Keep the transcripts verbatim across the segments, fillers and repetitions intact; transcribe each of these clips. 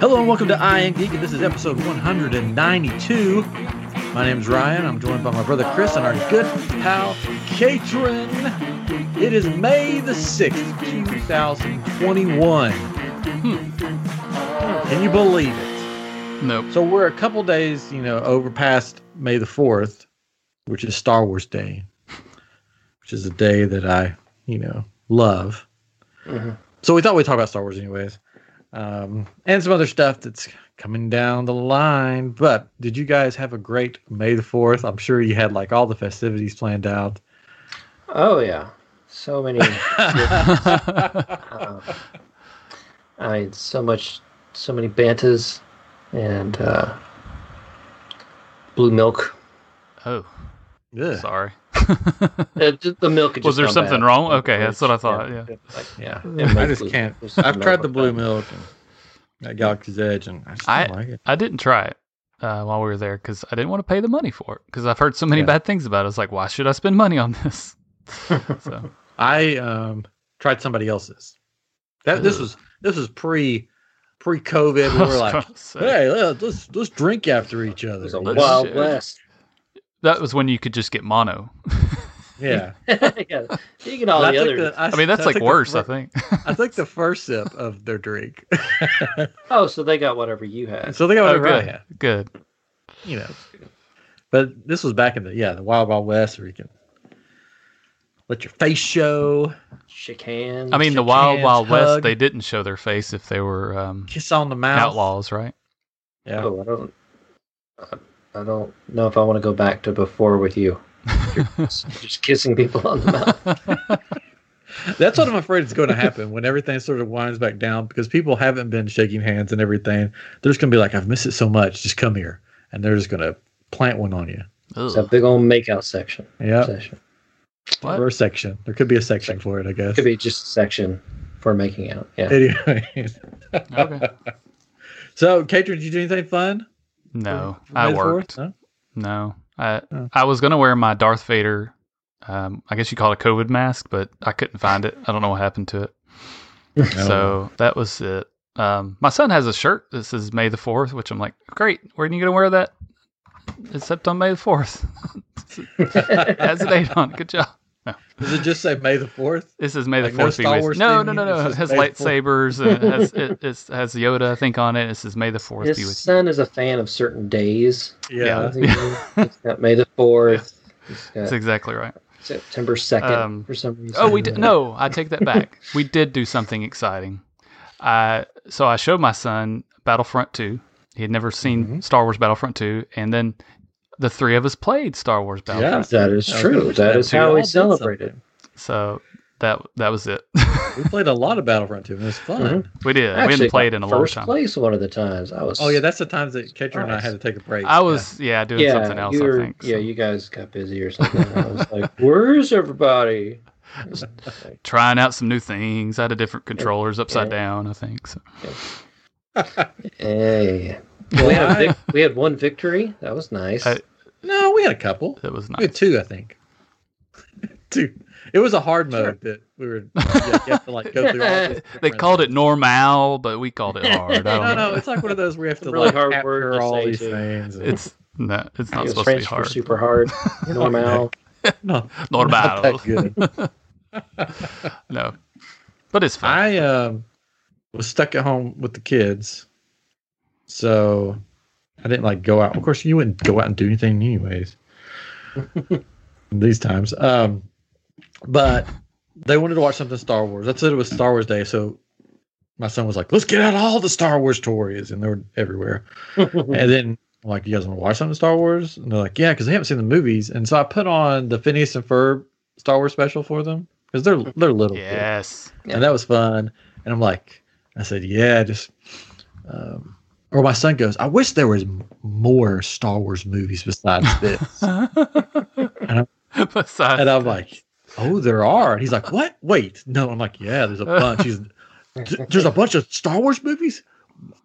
Hello and welcome to I Am Geek, and this is episode one hundred ninety-two. My name's Ryan. I'm joined by my brother Chris and our good pal Katrin. It is May the sixth, twenty twenty-one. Hmm. Can you believe it? Nope. So we're a couple days, you know, over past May the fourth, which is Star Wars Day, which is a day that I, you know, love. Mm-hmm. So we thought we'd talk about Star Wars anyways. Um, and some other stuff that's coming down the line. But did you guys have a great May the fourth? I'm sure you had like all the festivities planned out. Oh, yeah. So many. uh, I had so much, so many bantas and uh, blue milk. Oh, yeah. Sorry. the, the milk just was there something bad. Wrong? Okay, that's what I thought. Yeah, yeah. Like, yeah. yeah. I just blue. Can't. I've tried the blue milk and at Galaxy's Edge, and I just I, don't like it. I didn't try it uh, while we were there because I didn't want to pay the money for it because I've heard so many yeah. bad things about it. It's like, why should I spend money on this? So I um, tried somebody else's. That Ooh. this was this was pre pre COVID. We were like, hey, let's let's drink after each other. It was a Wild shit. West. That was when you could just get mono. Yeah. yeah. You get all the other. The, I, I mean, that's I like worse, the, I think. I think the first sip of their drink. Oh, so they got whatever you had. So they got whatever oh, I had. Good. You know. But this was back in the, yeah, the Wild Wild West where you can let your face show. Shake hands. I mean, the Wild hands, Wild hug. West, they didn't show their face if they were um, kiss on the mouth. Outlaws, right? Yeah. Oh, I don't. Uh, I don't know if I want to go back to before with you. You're just kissing people on the mouth. That's what I'm afraid is going to happen when everything sort of winds back down because people haven't been shaking hands and everything. They're just going to be like, I've missed it so much. Just come here. And they're just going to plant one on you. It's a big old makeout section. Yeah. Or a section. There could be a section for it, I guess. It could be just a section for making out. Yeah. Anyway. Okay. So, Katrin, did you do anything fun? No, I worked. Huh? No, I oh. I was gonna wear my Darth Vader. Um, I guess you call it a COVID mask, but I couldn't find it. I don't know what happened to it. No. So that was it. Um, my son has a shirt that says May the Fourth, which I'm like, great. Where are you gonna wear that? Except on May the Fourth. Has a date on. Good job. No. Does it just say May the Fourth? It says May the Fourth. Like no, no, no, no. It has lightsabers. It has it, it has Yoda, I think, on it. It says May the Fourth. His be with son you. Is a fan of certain days. Yeah, yeah. It's got May the Fourth. Yeah. That's exactly right. September second um, for some reason. Oh, we did. No, I take that back. We did do something exciting. Uh, so I showed my son Battlefront two. He had never seen mm-hmm. Star Wars Battlefront two, and then. The three of us played Star Wars Battlefront. Yeah, that is true. That is how we celebrated. So that that was it. We played a lot of Battlefront two, and it was fun. Mm-hmm. We did. Actually, we hadn't played in a long time. First place one of the times. I was. Oh, yeah, that's the times that Katrin and I had to take a break. I was, yeah, doing yeah, something else, I think. So. Yeah, you guys got busy or something. I was like, where's everybody? Trying out some new things. I had a different controllers upside yeah. down, I think. So. Yeah. Hey. Well, we, had a vic- we had one victory. That was nice. I, No, we had a couple. It was nice. We had two, I think. Two. It was a hard mode sure. that we were. Yeah, you have to like go through. All they called things. It normal, but we called it hard. I don't no, know. no, it's like one of those where you have to really like hard capture to all these too. Things. It's no, it's not it supposed to be hard. Super hard. Normal. no, normal. Not that good. No, but it's fine. I um, was stuck at home with the kids, so. I didn't like go out. Of course, you wouldn't go out and do anything anyways. These times. Um, but they wanted to watch something Star Wars. That's it. It was Star Wars Day. So my son was like, let's get out all the Star Wars toys. And they were everywhere. And then I'm like, you guys want to watch something Star Wars? And they're like, yeah, because they haven't seen the movies. And so I put on the Phineas and Ferb Star Wars special for them. Because they're, they're little. Yes. Kids. And that was fun. And I'm like, I said, yeah, just... Um, Or my son goes, I wish there was more Star Wars movies besides this. and, I'm, besides and I'm like, oh, there are. And he's like, what? Wait. No, I'm like, yeah, there's a bunch. He's, there's a bunch of Star Wars movies?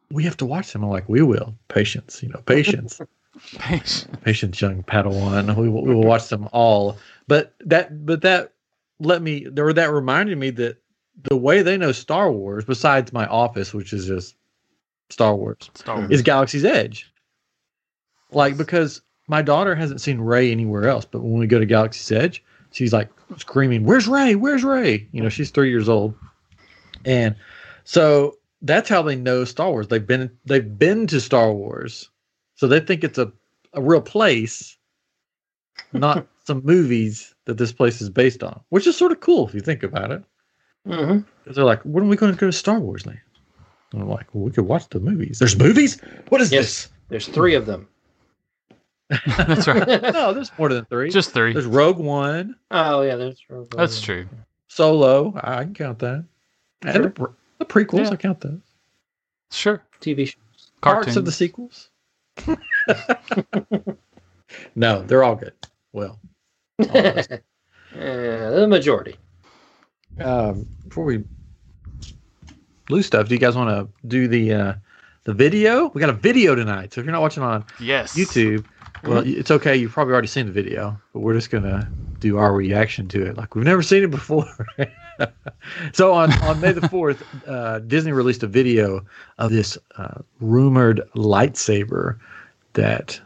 We have to watch them. I'm like, we will. Patience, you know, patience. patience. Patience, young Padawan. We will, we will watch them all. But that, but that let me, or that reminded me that the way they know Star Wars, besides my office, which is just, Star Wars, Star Wars. is Galaxy's Edge. Like, because my daughter hasn't seen Rey anywhere else, but when we go to Galaxy's Edge, she's like screaming, "Where's Rey? Where's Rey?" You know, she's three years old. And so that's how they know Star Wars. They've been they've been to Star Wars. So they think it's a, a real place, not some movies that this place is based on, which is sort of cool if you think about it. Mm-hmm. Because they're like, when are we going to go to Star Wars land? And I'm like, well, we could watch the movies. There's movies? What is yes, this? There's three of them. That's right. No, there's more than three. Just three. There's Rogue One. Oh, yeah, there's Rogue One. That's true. Solo. I can count that. Sure. And the, the prequels, yeah. I count those. Sure. T V shows. Cartoons. Parts of the sequels. No, they're all good. Well, all uh, the majority. Um, before we lose stuff, do you guys want to do the uh, the video? We got a video tonight, so if you're not watching on yes. YouTube, well, mm-hmm. it's okay. You've probably already seen the video, but we're just gonna do our reaction to it, like we've never seen it before. So on, on May the fourth, uh, Disney released a video of this uh, rumored lightsaber that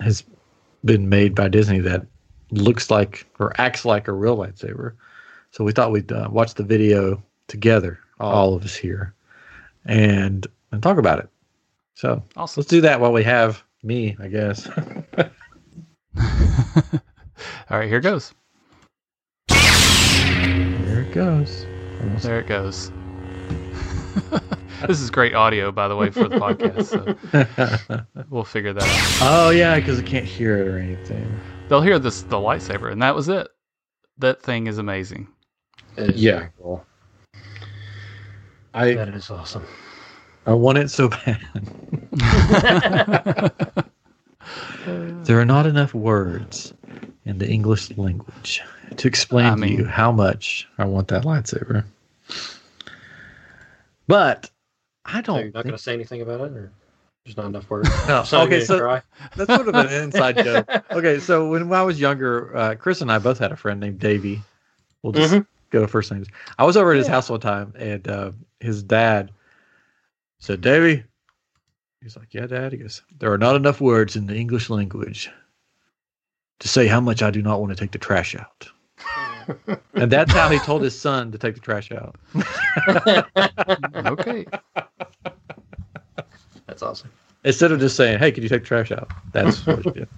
has been made by Disney that looks like or acts like a real lightsaber. So we thought we'd uh, watch the video together, all of us here, and and talk about it. So awesome. Let's do that while we have me, I guess. All right, here goes. There it goes. Almost. There it goes. This is great audio, by the way, for the podcast. So we'll figure that out. Oh, yeah, because I can't hear it or anything. They'll hear this the lightsaber, and that was it. That thing is amazing. It is yeah. Cool. I, that is awesome. I want it so bad. There are not enough words in the English language to explain I mean, to you how much I want that lightsaber. But I don't. So you're not going to say anything about it, or there's not enough words. No. Okay, so cry? That's sort of an inside joke. Okay, so when, when I was younger, uh, Chris and I both had a friend named Davey. We'll just mm-hmm. go to first names. I was over at his yeah. house one time, and uh, his dad said, "Davey," he's like, "Yeah, Dad." He goes, "There are not enough words in the English language to say how much I do not want to take the trash out." And that's how he told his son to take the trash out. Okay. That's awesome. Instead of just saying, "Hey, can you take the trash out?" That's what he did.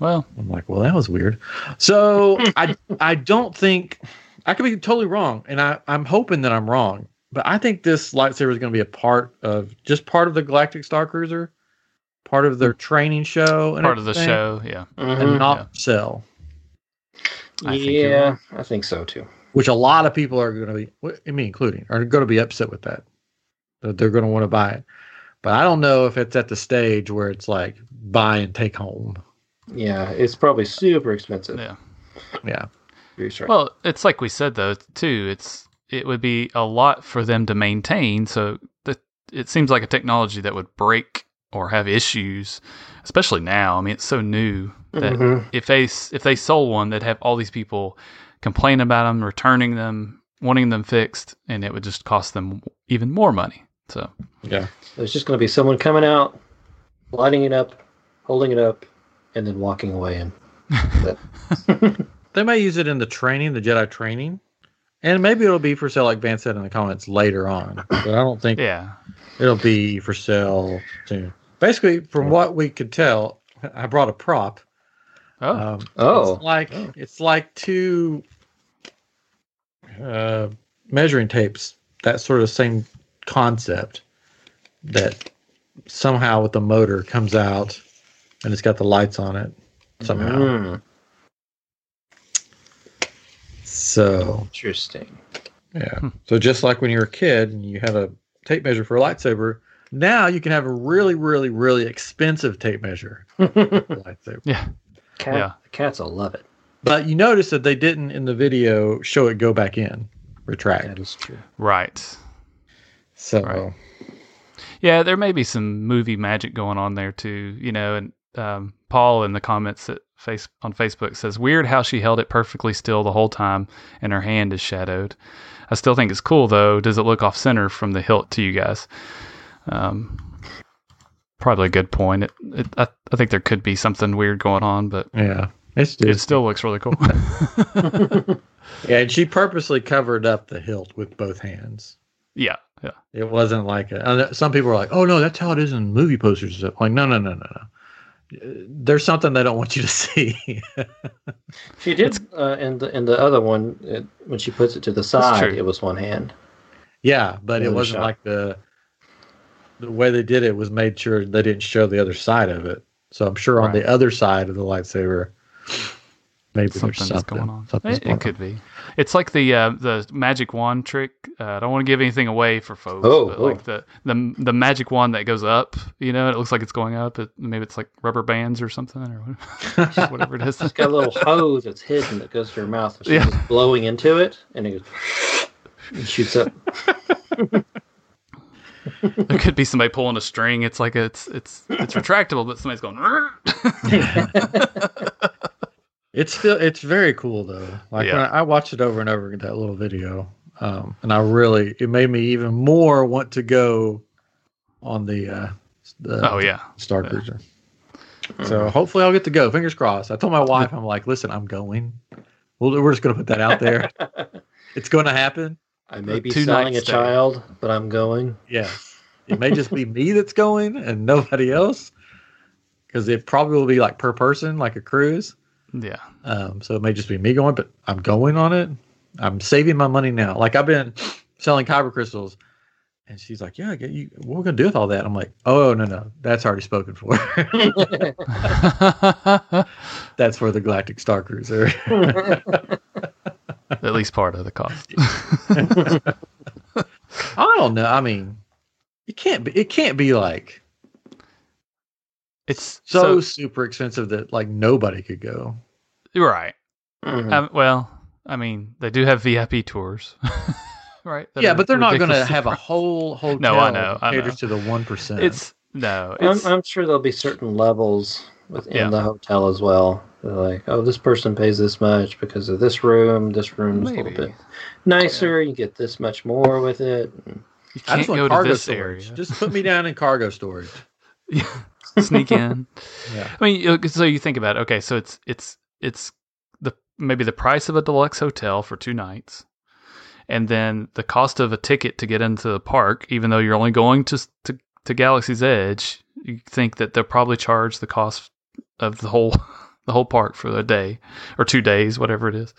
Well, I'm like, well, that was weird. So I I don't think, I could be totally wrong. And I, I'm hoping that I'm wrong. But I think this lightsaber is going to be a part of, just part of the Galactic Starcruiser, part of their training show. And part everything. Of the show, yeah. Mm-hmm. And not yeah. sell. I yeah, think I think so too. Which a lot of people are going to be, me including, are going to be upset with that. That they're going to want to buy it. But I don't know if it's at the stage where it's like buy and take home. Yeah, it's probably super expensive. Yeah. Yeah. Well, it's like we said though, too, it's it would be a lot for them to maintain, so that it seems like a technology that would break or have issues, especially now. I mean, it's so new that mm-hmm. if they if they sold one, they'd have all these people complaining about them, returning them, wanting them fixed, and it would just cost them even more money. So yeah, there's just going to be someone coming out, lighting it up, holding it up, and then walking away. And they may use it in the training, the Jedi training, and maybe it'll be for sale, like Van said in the comments later on. But I don't think yeah. it'll be for sale soon. Basically, from what we could tell, I brought a prop. Oh, um, oh. It's like oh. it's like two uh, measuring tapes. That sort of same concept. That somehow with the motor comes out, and it's got the lights on it somehow. Mm. So interesting. Yeah. Hmm. So just like when you were a kid and you had a tape measure for a lightsaber. Now you can have a really, really, really expensive tape measure. Lightsaber. Yeah. Cat, yeah. The cats will love it. But you notice that they didn't in the video show it go back in, retract. That is true. Right. So. Right. Yeah, there may be some movie magic going on there too, you know. And um, Paul in the comments at face on Facebook says, "Weird how she held it perfectly still the whole time, and her hand is shadowed. I still think it's cool though. Does it look off center from the hilt to you guys?" Um, probably a good point. It, it, I, I think there could be something weird going on, but yeah, it's just, it still looks really cool. Yeah, and she purposely covered up the hilt with both hands. Yeah, yeah. It wasn't like a, some people are like, "Oh no, that's how it is in movie posters." Like, no, no, no, no, no. There's something they don't want you to see. She did, uh, in the in the other one, it, when she puts it to the side, it was one hand. Yeah, but it wasn't shot. Like the the way they did it was made sure they didn't show the other side of it. So I'm sure on right. the other side of the lightsaber, maybe something's there's something going on. Something's it going it on. Could be. It's like the uh, the magic wand trick. Uh, I don't want to give anything away for folks. Oh, but oh. like the, the the magic wand that goes up. You know, and it looks like it's going up. It, maybe it's like rubber bands or something or whatever, whatever it is. It's got a little hose that's hidden that goes to her mouth. She's yeah. just blowing into it, and it goes. It shoots up. There could be somebody pulling a string. It's like a, it's it's it's retractable, but somebody's going. It's still it's very cool though. Like yeah. when I, I watched it over and over in that little video, um, and I really it made me even more want to go on the uh, the oh yeah Starcruiser. Yeah. So hopefully I'll get to go. Fingers crossed. I told my wife, I'm like, listen, I'm going. We'll, we're just gonna put that out there. It's going to happen. I may be selling a child, but I'm going. Yeah. It may just be me that's going and nobody else. Because it probably will be like per person, like a cruise. Yeah. Um, so it may just be me going, but I'm going on it. I'm saving my money now. Like I've been selling kyber crystals. And she's like, yeah, I get you. What are we going to do with all that? I'm like, oh, no, no. That's already spoken for. That's for the Galactic Starcruiser. At least part of the cost. I don't know. I mean, it can't be. It can't be like it's so, so super expensive that like nobody could go. Right. Mm-hmm. I, well, I mean, they do have V I P tours, right? That yeah, but they're not going to have a whole hotel. No, I know. I caters know. to the one percent. It's no. It's, I'm, I'm sure there'll be certain levels within yeah. the hotel as well. They're like, oh, this person pays this much because of this room. This room's Maybe. a little bit nicer. Yeah. You get this much more with it. You can't I just want go cargo to this storage. Area. Just put me down in cargo storage. Yeah. Sneak in. Yeah. I mean, so you think about it. Okay, so it's it's it's the maybe the price of a deluxe hotel for two nights, and then the cost of a ticket to get into the park, even though you're only going to to, to Galaxy's Edge. You think that they'll probably charge the cost of the whole. The whole park for the day or two days, whatever it is.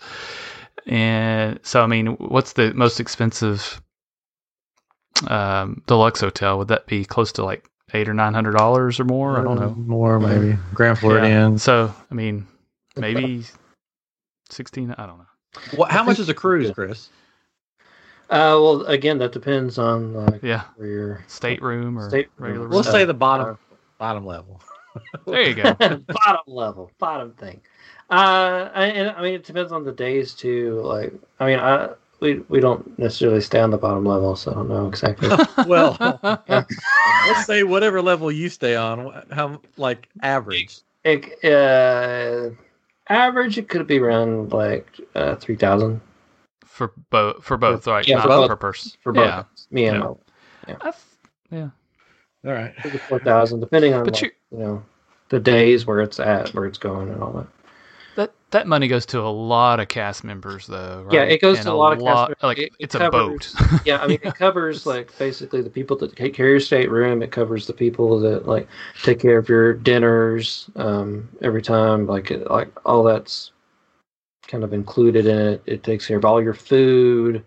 And so, I mean, what's the most expensive um, deluxe hotel? Would that be close to like eight or nine hundred dollars or more? I don't know. More maybe. Grand Floridian. Yeah. So, I mean, maybe sixteen. I don't know. Well, how much is a cruise, Chris? Uh, well, again, that depends on like yeah your stateroom or state regular. We'll say the bottom bottom level. There you go. Bottom level, bottom thing. Uh, I, and I mean, it depends on the days too. Like, I mean, I we we don't necessarily stay on the bottom level, so I don't know exactly. Well, yeah. Let's say whatever level you stay on, how like average. It, uh, average, it could be around like uh, three thousand for both. For both, right? Yeah, for both, per person. For both, yeah. me and yeah. my. Yeah. I've, yeah. All right. Four thousand, depending on like, you, you know the days where it's at, where it's going, and all that. That that money goes to a lot of cast members, though. Right? Yeah, it goes and to a lot of lot, cast members. Like it, it's it covers, a boat. Yeah, I mean, yeah. It covers like basically the people that take care of your stateroom. It covers the people that like take care of your dinners um, every time. Like it, like all that's kind of included in it. It takes care of all your food.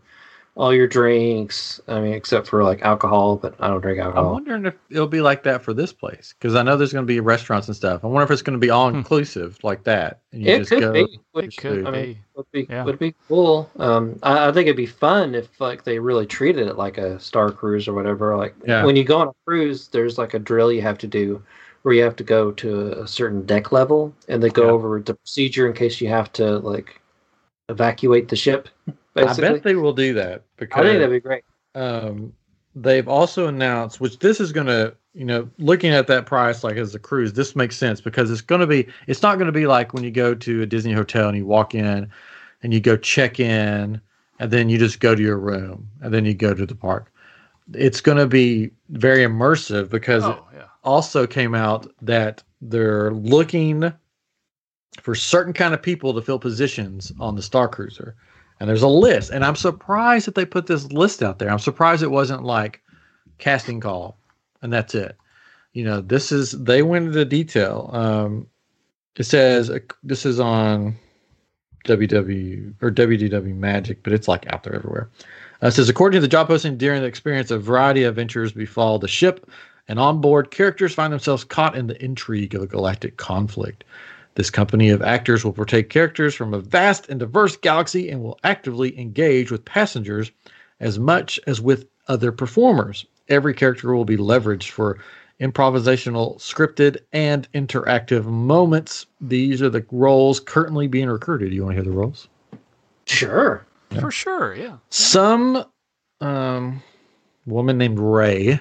All your drinks, I mean, except for like alcohol, but I don't drink alcohol. I'm wondering if it'll be like that for this place because I know there's going to be restaurants and stuff. I wonder if it's going to be all inclusive hmm. like that. And you it, just could go be, which, it could I mean, be. Would be, yeah. would be cool. Um, I, I think it'd be fun if like they really treated it like a Star Cruise or whatever. Like yeah. when you go on a cruise, there's like a drill you have to do where you have to go to a certain deck level and they go yeah. over the procedure in case you have to like evacuate the ship. Basically. I bet they will do that because I think that'd be great. Um, they've also announced, which this is going to, you know, looking at that price, like as a cruise, this makes sense because it's going to be, it's not going to be like when you go to a Disney hotel and you walk in and you go check in and then you just go to your room and then you go to the park. it's going to be very immersive because oh, yeah. it also came out that they're looking for certain kind of people to fill positions on the Starcruiser. And there's a list. And I'm surprised that they put this list out there. I'm surprised it wasn't like casting call and that's it. You know, this is, they went into detail. Um, it says, uh, this is on W W or W D W Magic, but it's like out there everywhere. Uh, it says, according to the job posting, during the experience, a variety of adventures befall the ship, and onboard characters find themselves caught in the intrigue of a galactic conflict. This company of actors will portray characters from a vast and diverse galaxy and will actively engage with passengers as much as with other performers. Every character will be leveraged for improvisational, scripted, and interactive moments. These are the roles currently being recruited. Do you want to hear the roles? Sure. Yeah. For sure, yeah. Some um, woman named Rey.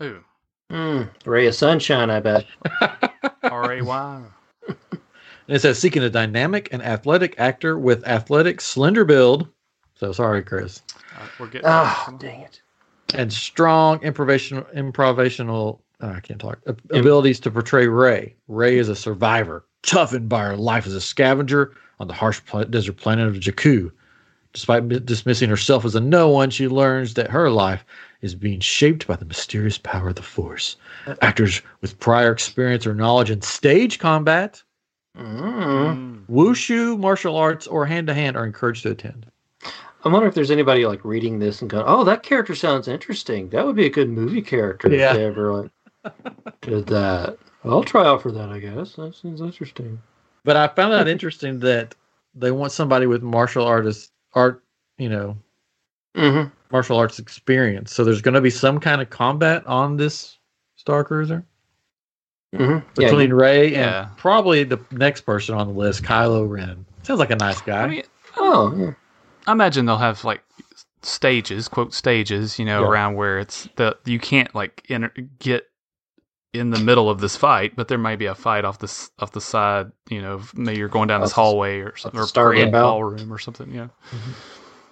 Who? Mm, Rey of Sunshine, I bet. R A Y. And it says, seeking a dynamic and athletic actor with athletic, slender build. So, sorry, Chris. Uh, we're getting oh, dang it. And strong improvisational, improvisational oh, I can't talk, ab- abilities to portray Rey. Rey is a survivor, toughened by her life as a scavenger on the harsh pl- desert planet of Jakku. Despite b- dismissing herself as a no one, she learns that her life is being shaped by the mysterious power of the Force. Actors with prior experience or knowledge in stage combat, mm. wushu, martial arts, or hand-to-hand are encouraged to attend. I wonder if there's anybody like reading this and going, "Oh, that character sounds interesting. That would be a good movie character." Yeah. If they ever like did that. Well, I'll try out for that, I guess. That seems interesting. But I found that interesting that they want somebody with martial artist art, you know, mm-hmm. martial arts experience. So there's going to be some kind of combat on this Starcruiser mm-hmm. between yeah, Rey and yeah. probably the next person on the list, Kylo Ren. Sounds like a nice guy. I mean, oh. Yeah. I imagine they'll have like stages, quote stages, you know, yeah. around where it's the you can't like enter, get in the middle of this fight, but there might be a fight off the off the side, you know, maybe you're going down off this hallway or something, or grand ballroom or something, yeah. You know? Mm-hmm.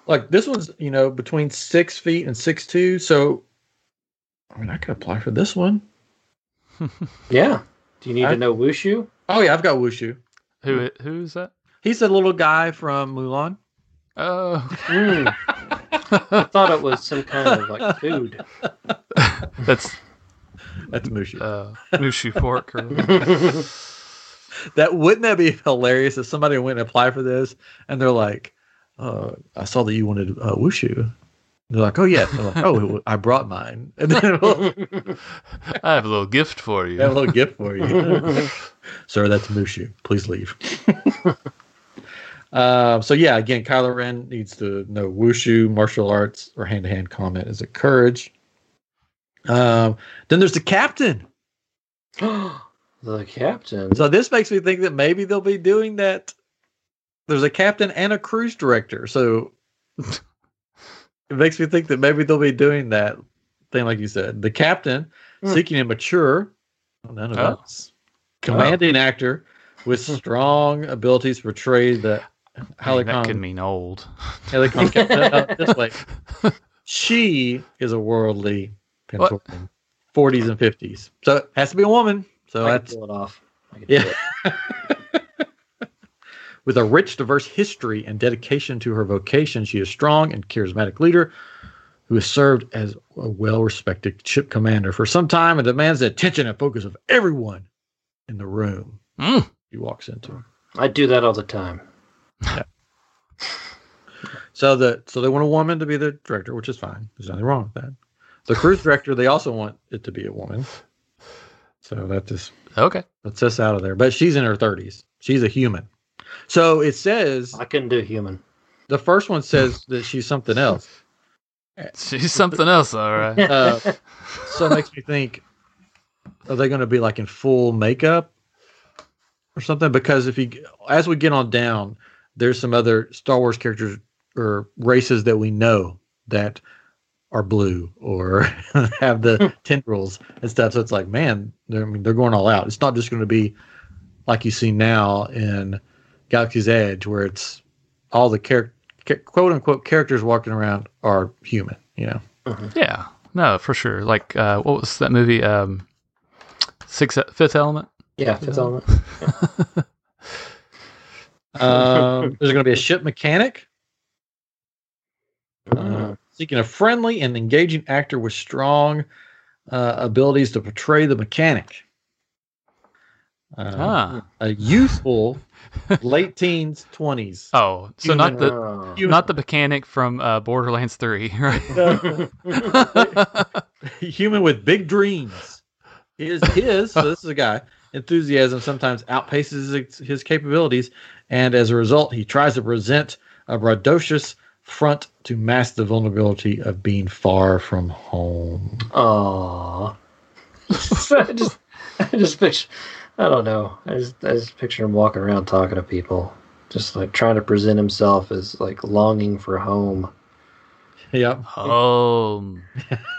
Like this one's, you know, between six feet and six two, so I mean, I could apply for this one. yeah. Do you need I, to know Wushu? Oh yeah, I've got Wushu. Who who is that? He's a little guy from Mulan. Oh, mm. I thought it was some kind of like food. That's that's Mushu, uh, Mushu pork. Or that wouldn't that be hilarious if somebody went and applied for this and they're like, uh, "I saw that you wanted uh, Wushu." And they're like, "Oh yeah." They're like, "Oh, I brought mine." And then I have a little gift for you. I have a little gift for you, sir. That's Mushu. Please leave. Uh, so yeah, again, Kylo Ren needs to know wushu, martial arts, or hand-to-hand combat as a courage. Um, then there's the captain. The captain. So this makes me think that maybe they'll be doing that. There's a captain and a cruise director. So it makes me think that maybe they'll be doing that thing, like you said. The captain, mm. seeking and mature. None of oh. us. Commanding oh. actor with strong abilities to portray the. I mean, that could mean old. This way. She is a worldly Pentorian, forties and fifties. So it has to be a woman. So I that's can pull it off. I can yeah. it. With a rich, diverse history and dedication to her vocation, she is a strong and charismatic leader who has served as a well-respected ship commander for some time and demands the attention and focus of everyone in the room mm. she walks into. I do that all the time. Yeah. So the so they want a woman to be the director, which is fine. There's nothing wrong with that. The cruise director, they also want it to be a woman. So that just okay. That's us out of there. But she's in her thirties. She's a human. So it says I couldn't do human. The first one says that she's something else. She's something else, all right. Uh, so it makes me think: are they going to be like in full makeup or something? Because if you as we get on down. There's some other Star Wars characters or races that we know that are blue or have the tendrils and stuff. So it's like, man, they're, I mean, they're going all out. It's not just going to be like you see now in Galaxy's Edge, where it's all the char- quote unquote characters walking around are human, you know? Mm-hmm. Yeah. No, for sure. Like, uh, what was that movie? Um, Six, Fifth Element? Yeah, Fifth yeah. Element. Yeah. uh, there's going to be a ship mechanic. Uh, seeking a friendly and engaging actor with strong uh, abilities to portray the mechanic. Uh, ah. A youthful late teens, twenties. Oh, so not the uh, not the mechanic from uh, Borderlands three, right? Human with big dreams. His his so this is a guy enthusiasm sometimes outpaces his, his capabilities, and as a result, he tries to present a braggadocious front to mask the vulnerability of being far from home. Aww. I just, I just picture. I don't know. I just, I just picture him walking around talking to people, just like trying to present himself as like longing for home. Yep. Home.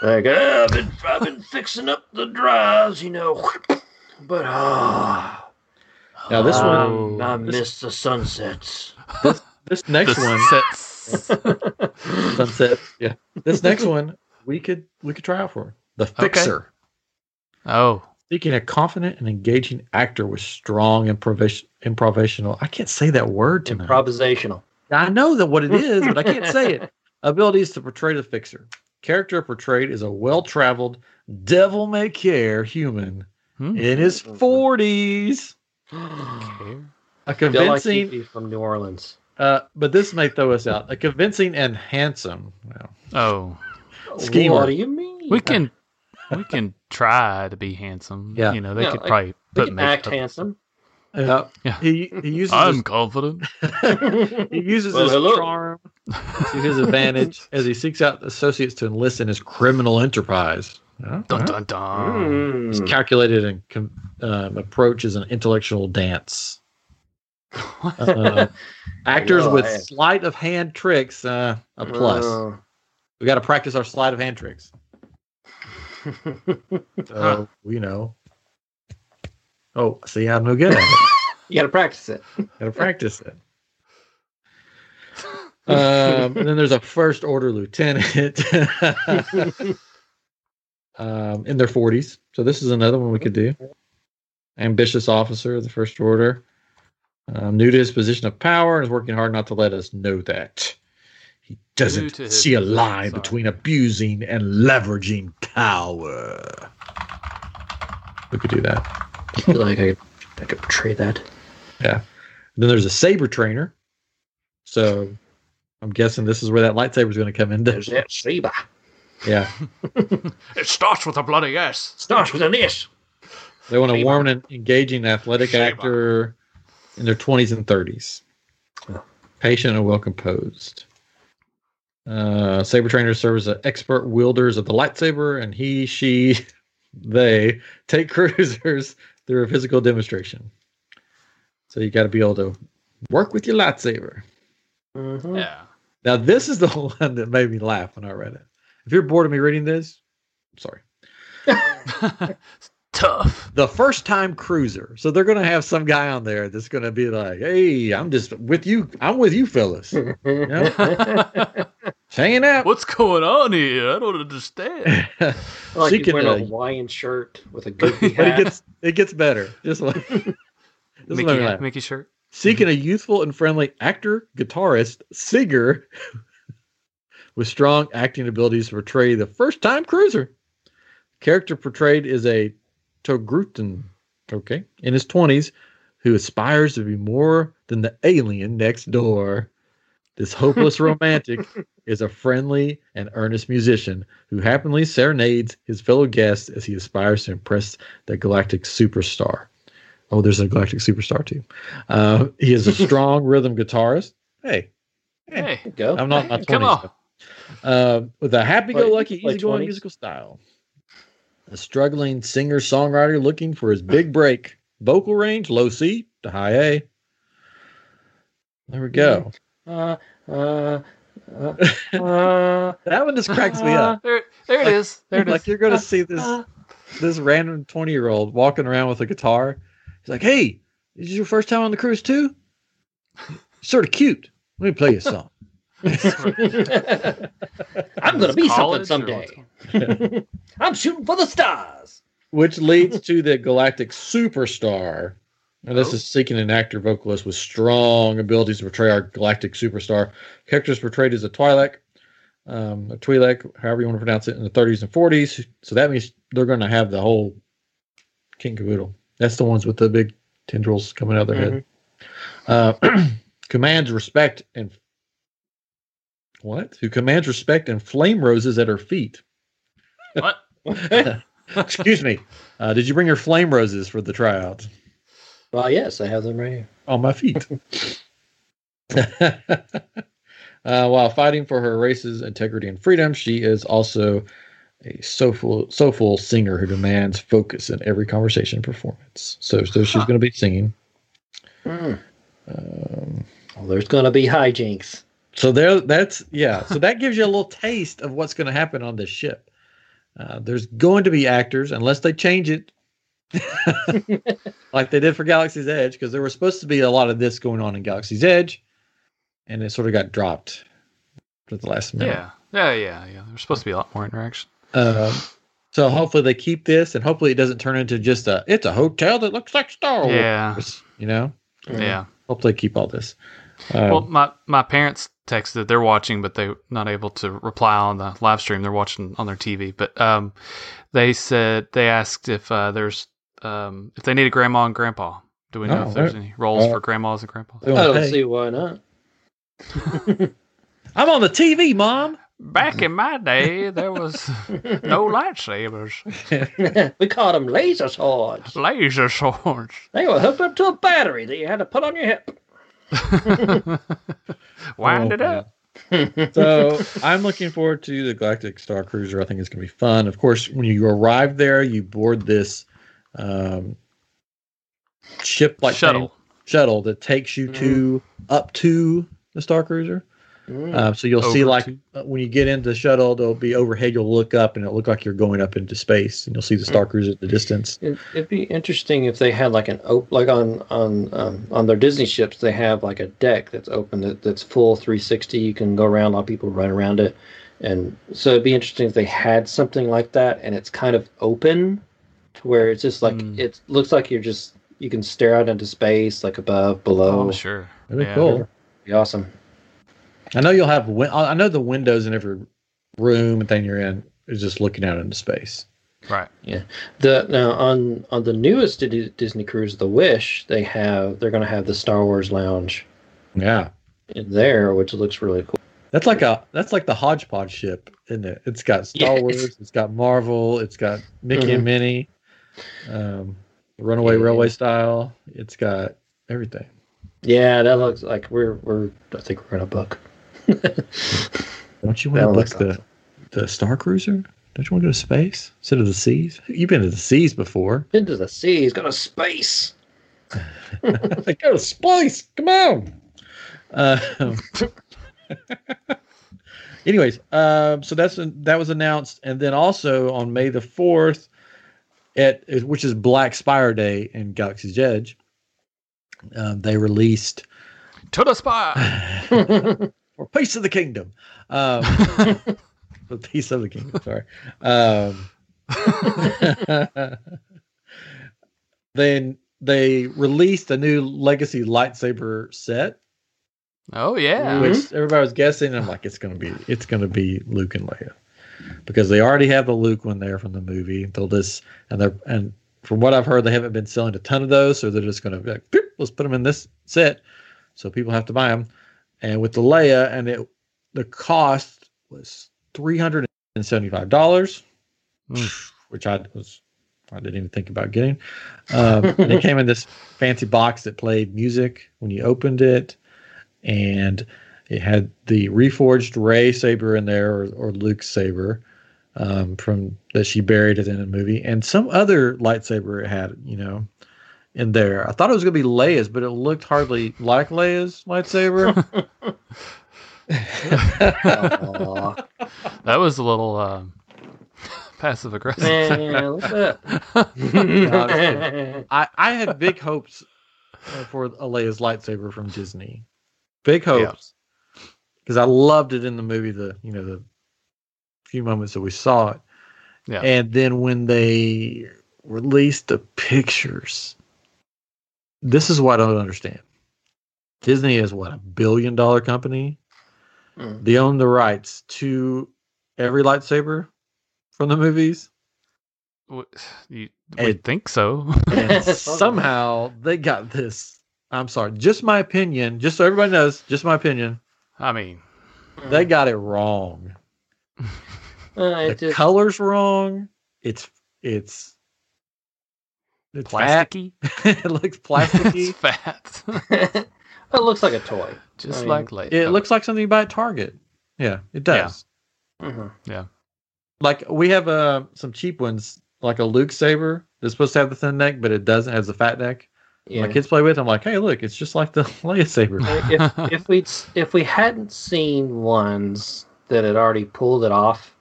Like, oh, I've been, I've been fixing up the drives, you know, but ah, oh, now this I, one, I this, miss the sunsets. This, this next one, sunset. Yeah. This next one, we could we could try out for the fixer. Okay. Oh. Speaking a confident and engaging actor with strong improvis- improvisational, I can't say that word tonight. Improvisational. I know that what it is, but I can't say it. Abilities to portray the fixer. Character portrayed is a well-traveled, devil-may-care human hmm. in his forties. Okay. A convincing Del-I-T-P from New Orleans. Uh, but this may throw us out. A convincing and handsome. Well, oh, schemer. What do you mean? We can. We can try to be handsome. Yeah. You know, they yeah, could like, probably put can act up. Handsome. Uh, yeah. He, he uses I'm his, confident. He uses well, his hello. charm to his advantage as he seeks out associates to enlist in his criminal enterprise. Yeah. Dun, dun, dun. Mm. His calculated and um, approach is an intellectual dance. Uh, actors well, with I... sleight of hand tricks, uh, a plus. Uh. We got to practice our sleight of hand tricks. So huh. we know. Oh, see, I'm no good at it. You gotta practice it. Gotta practice it. um, and then there's a first order lieutenant um, in their forties. So this is another one we could do. Ambitious officer of the first order, um, new to his position of power, and is working hard not to let us know that. He doesn't see a line sorry. between abusing and leveraging power. We could do that. I feel like I could, I could portray that. Yeah. And then there's a saber trainer. So I'm guessing this is where that lightsaber is going to come in. There's that saber. Yeah. It starts with a bloody S. Starts with an S. They want a warm and engaging athletic saber. Actor in their twenties and thirties. Oh. Patient and well composed. Uh, saber trainers serve as expert wielders of the lightsaber, and he, she, they take cruisers through a physical demonstration. So you got to be able to work with your lightsaber. Mm-hmm. Yeah. Now this is the one that made me laugh when I read it. If you're bored of me reading this, I'm sorry. Tough. The first time cruiser. So they're going to have some guy on there that's going to be like, hey, I'm just with you. I'm with you, fellas. You know? Hanging out. What's going on here? I don't understand. Like she he's wearing a Hawaiian shirt with a goofy hat. But it gets, it gets better. Just like Mickey, hat, Mickey shirt. Seeking mm-hmm. a youthful and friendly actor, guitarist, singer with strong acting abilities to portray the first time cruiser. Character portrayed is a Togrutan, okay, in his twenties, who aspires to be more than the alien next door. This hopeless romantic is a friendly and earnest musician who happily serenades his fellow guests as he aspires to impress the galactic superstar. Oh, there's a galactic superstar too. Uh, he is a strong rhythm guitarist. Hey, hey, hey go. I'm not hey, my twenties. Come on. Uh, with a happy-go-lucky, easygoing musical style. A struggling singer-songwriter looking for his big break. Vocal range, low C to high A. There we go. Uh, uh, uh, uh, that one just cracks uh, me up. There, there it like, is. There it like is. You're going to uh, see this uh, this random twenty-year-old walking around with a guitar. He's like, hey, is this your first time on the cruise too? Sort of cute. Let me play you a song. I'm going to be something someday. I'm shooting for the stars. Which leads to the Galactic Superstar. Now, this oh. is seeking an actor vocalist with strong abilities to portray our Galactic Superstar. Characters portrayed as a twi'lek, um, a twi'lek, however you want to pronounce it, in the thirties and forties. So that means they're going to have the whole king caboodle. That's the ones with the big tendrils coming out of their mm-hmm. head. Uh, commands respect and what? Who commands respect and flame roses at her feet? What? Excuse me. Uh, did you bring your flame roses for the tryouts? Well, yes, I have them right here. On my feet. uh, while fighting for her race's integrity and freedom, she is also a soulful, soulful singer who demands focus in every conversation and performance. So, so she's huh. going to be singing. Mm. Um, well, there's going to be hijinks. So there, that's yeah. So that gives you a little taste of what's going to happen on this ship. Uh, there's going to be actors, unless they change it. Like they did for Galaxy's Edge, because there was supposed to be a lot of this going on in Galaxy's Edge, and it sort of got dropped at the last minute. Yeah, yeah, yeah, yeah. There's supposed to be a lot more interaction. Uh, so hopefully they keep this, and hopefully it doesn't turn into just a it's a hotel that looks like Star Wars. Yeah, you know. Yeah. Hopefully they keep all this. Um, well, my my parents texted they're watching, but they're not able to reply on the live stream. They're watching on their T V, but um, they said they asked if uh, there's Um, if they need a grandma and grandpa, do we know oh, if there's any roles uh, for grandmas and grandpas? I don't hey. see why not. I'm on the T V, Mom. Back in my day, there was no lightsabers. We called them laser swords. Laser swords. They were hooked up to a battery that you had to put on your hip. Wind oh, it up. So I'm looking forward to the Galactic Starcruiser. I think it's going to be fun. Of course, when you arrive there, you board this Um, ship like shuttle thing, shuttle that takes you to mm. up to the Starcruiser. Mm. Um, so you'll Over see like uh, when you get into the shuttle, there'll be overhead. You'll look up and it'll look like you're going up into space, and you'll see the Starcruiser mm. at the distance. It, it'd be interesting if they had like an op- like on on um, on their Disney ships, they have like a deck that's open that, that's full three sixty. You can go around. A lot of people run around it, and so it'd be interesting if they had something like that, and it's kind of open. To where it's just like mm. it looks like you're just you can stare out into space, like above, below. Oh, sure, that'd be yeah. cool. It'd be awesome. I know you'll have. Win- I know the windows in every room and thing you're in is just looking out into space. Right. Yeah. The now on on the newest Disney cruise, the Wish, they have they're going to have the Star Wars lounge. Yeah. In there, which looks really cool. That's like a that's like the hodgepodge ship, isn't it? It's got Star yes. Wars, it's got Marvel, it's got Mickey mm-hmm. and Minnie. Um, Runaway yeah. Railway style. It's got everything. Yeah, that looks like we're we're. I think we're gonna book. Don't you want to book the awesome. the Star Cruiser? Don't you want to go to space instead of the seas? You've been to the seas before. Been to the seas. Go to space. Go to space. Come on. Uh, anyways, uh, so that's that was announced, and then also on May the fourth. At, which is Black Spire Day in Galaxy's Edge. Um, they released To the Spire! Or Peace of the Kingdom. Um, the Peace of the Kingdom, sorry. Um, then they released a new Legacy lightsaber set. Oh, yeah. Which mm-hmm. everybody was guessing. I'm like, it's going to be it's going to be Luke and Leia. Because they already have the Luke one there from the movie. They'll just, and they're and from what I've heard, they haven't been selling a ton of those, so they're just going to be like, let's put them in this set, so people have to buy them. And with the Leia, and it, the cost was three hundred and seventy-five dollars, mm. which I was, I didn't even think about getting. Um, and it came in this fancy box that played music when you opened it, and. It had the reforged Rey saber in there, or, or Luke's saber, um, from that she buried at the end of the movie, and some other lightsaber it had, you know, in there. I thought it was going to be Leia's, but it looked hardly like Leia's lightsaber. That was a little uh, passive aggressive. I, I had big hopes uh, for a Leia's lightsaber from Disney. Big hopes. Yeah. Because I loved it in the movie, the you know the few moments that we saw it, Yeah. And then when they released the pictures, this is what I don't understand. Disney is what, a billion dollar company? Mm. They own the rights to every lightsaber from the movies. You would think so. And somehow they got this. I'm sorry, just my opinion. Just so everybody knows, just my opinion. I mean, they got it wrong. Uh, the just, color's wrong. It's it's it's plasticky. It looks plasticky. It's fat. It looks like a toy, just I mean, like Leia. It looks like something you buy at Target. Yeah, it does. Yeah. Mm-hmm. Yeah. Like we have uh, some cheap ones, like a Luke saber that's supposed to have the thin neck, but it doesn't. It has the fat neck. Yeah. My kids play with it. I'm like, hey, look, it's just like the Leia saber. if if we if we hadn't seen ones that had already pulled it off,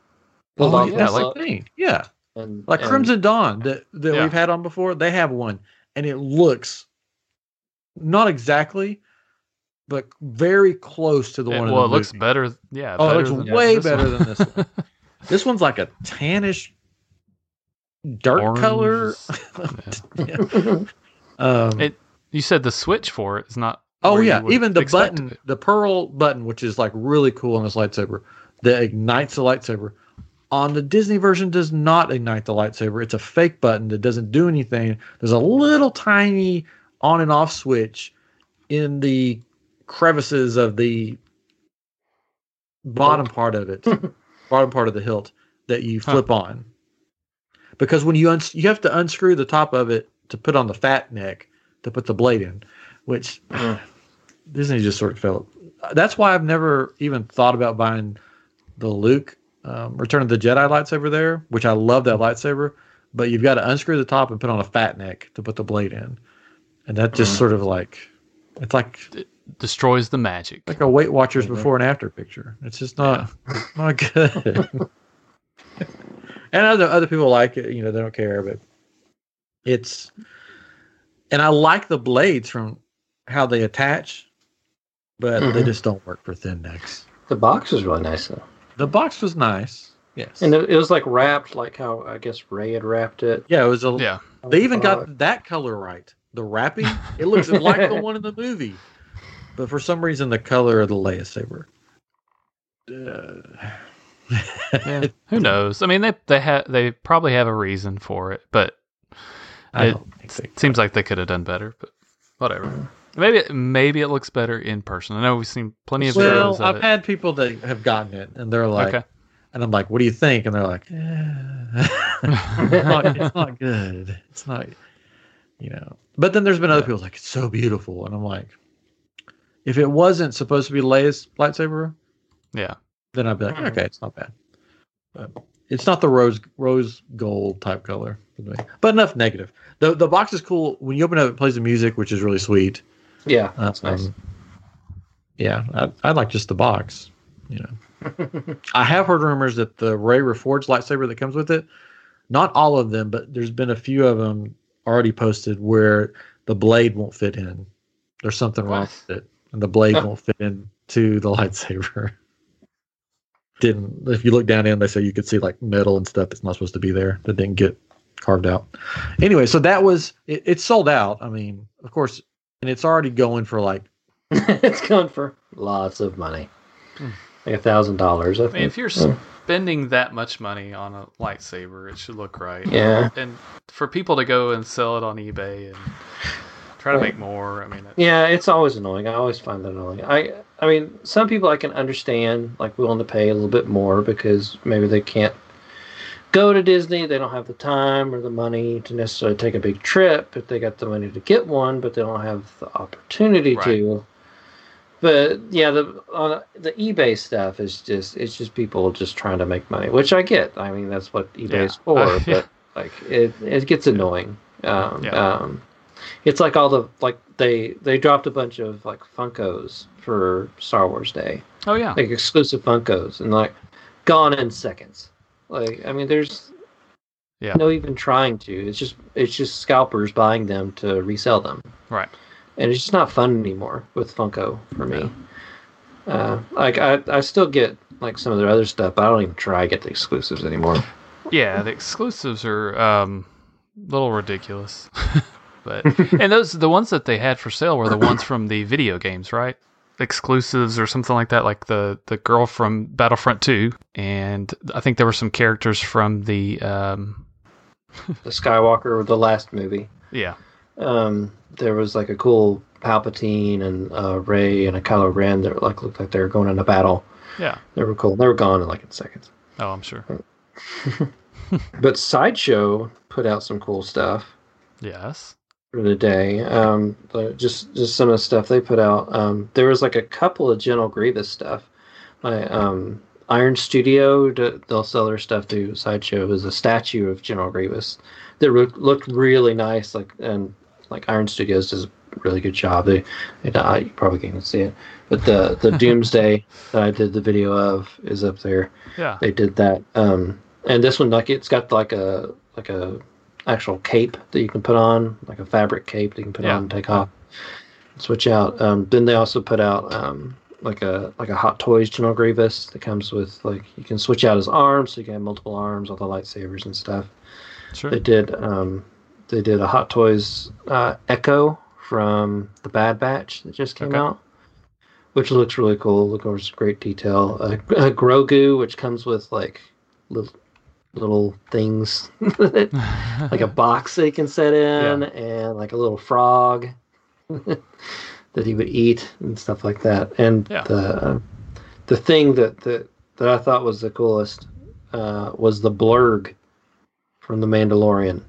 pulled oh, off yeah, like thing. yeah, and, like and, Crimson Dawn that, that yeah. we've had on before. They have one, and it looks not exactly, but very close to the it, one. Well, in the it movie. looks better. Yeah, oh, better it looks than, way yeah, better one. than this one. This one's like a tannish, dark Orange. color. yeah. Um, it, you said the switch for it is not. Oh yeah, even the button, the pearl button, which is like really cool on this lightsaber, that ignites the lightsaber. On the Disney version, does not ignite the lightsaber. It's a fake button that doesn't do anything. There's a little tiny on and off switch in the crevices of the bottom part of it, bottom part of the hilt that you flip huh. on. Because when you uns- you have to unscrew the top of it to put on the fat neck to put the blade in, which mm. Disney just sort of felt. That's why I've never even thought about buying the Luke um, Return of the Jedi lightsaber there, which I love that lightsaber, but you've got to unscrew the top and put on a fat neck to put the blade in. And that just mm. sort of like, it's like... It destroys the magic. Like a Weight Watchers mm-hmm. before and after picture. It's just not, yeah. not good. And other other people like it, you know, they don't care, but it's, and I like the blades from how they attach, but mm-hmm. they just don't work for thin necks. The box was really nice, though. The box was nice, yes. And it, it was like wrapped, like how I guess Rey had wrapped it. Yeah, it was a. Yeah. They even got that color right. The wrapping, it looks like the one in the movie, but for some reason, the color of the Leia saber. Uh, yeah, who knows? I mean, they they ha- they probably have a reason for it, but. It seems like they could have done better, but whatever. Maybe maybe it looks better in person. I know we've seen plenty of videos. Well, I've of had people that have gotten it, and they're like, okay. and I'm like, what do you think? And they're like, eh. it's, not, it's not good. It's not, you know. But then there's been other people like, it's so beautiful, and I'm like, if it wasn't supposed to be Leia's lightsaber, yeah, then I'd be like, okay, it's not bad. But it's not the rose rose gold type color. But enough negative. The the box is cool. When you open it up, it plays the music, which is really sweet. Yeah, that's um, nice. Yeah, I, I like just the box. You know, I have heard rumors that the Rey Reforged lightsaber that comes with it, not all of them, but there's been a few of them already posted where the blade won't fit in. There's something wrong with it, and the blade won't fit into the lightsaber. Didn't if you look down in, they say you could see like metal and stuff that's not supposed to be there that didn't get carved out. Anyway, so that was it, it sold out. I mean, of course, and it's already going for like it's going for lots of money. Like a thousand dollars. I mean, if you're yeah. spending that much money on a lightsaber, it should look right. Yeah. And for people to go and sell it on eBay and try to yeah. make more. I mean it's, Yeah, it's always annoying. I always find that annoying. I I mean some people I can understand, like willing to pay a little bit more because maybe they can't go to Disney, they don't have the time or the money to necessarily take a big trip if they got the money to get one, but they don't have the opportunity right. to. But yeah, the on the eBay stuff is just it's just people just trying to make money, which I get. I mean, that's what eBay yeah. is for. Uh, but yeah. like it, it gets annoying. Um, yeah. um, it's like all the like they they dropped a bunch of like Funkos for Star Wars Day. Oh yeah, like exclusive Funkos and like gone in seconds. Like I mean, there's yeah. no even trying to. It's just it's just scalpers buying them to resell them, right? And it's just not fun anymore with Funko for me. Yeah. Uh, like I, I still get like some of their other stuff, but I don't even try to get the exclusives anymore. Yeah, the exclusives are um, a little ridiculous. But and those the ones that they had for sale were the ones from the video games, right? Exclusives or something like that, like the, the girl from Battlefront two, and I think there were some characters from the um... the Skywalker of the last movie. Yeah, um, there was like a cool Palpatine and uh, Rey and a Kylo Ren that like looked like they were going into battle. Yeah, they were cool. They were gone in like in seconds. Oh, I'm sure. But Sideshow put out some cool stuff. Yes. For the day, um, just just some of the stuff they put out. Um, there was like a couple of General Grievous stuff. My um, Iron Studio, they'll sell their stuff to Sideshow. Is a statue of General Grievous that re- looked really nice. Like and like Iron Studios does a really good job. They, they die, you probably can't even see it, but the the Doomsday that I did the video of is up there. Yeah, they did that. Um, and this one, like it's got like a like a. actual cape that you can put on, like a fabric cape that you can put yeah. on and take off, switch out. Um, then they also put out um, like a like a Hot Toys General Grievous that comes with like you can switch out his arms, so you can have multiple arms, all the lightsabers and stuff. Sure. They did um, they did a Hot Toys uh, Echo from the Bad Batch that just came okay. out, which looks really cool. Look over some great detail. Uh, a Grogu, which comes with like little. little things like a box that he can set in yeah. and like a little frog that he would eat and stuff like that. And yeah. the the thing that, that that I thought was the coolest uh was the blurg from the Mandalorian.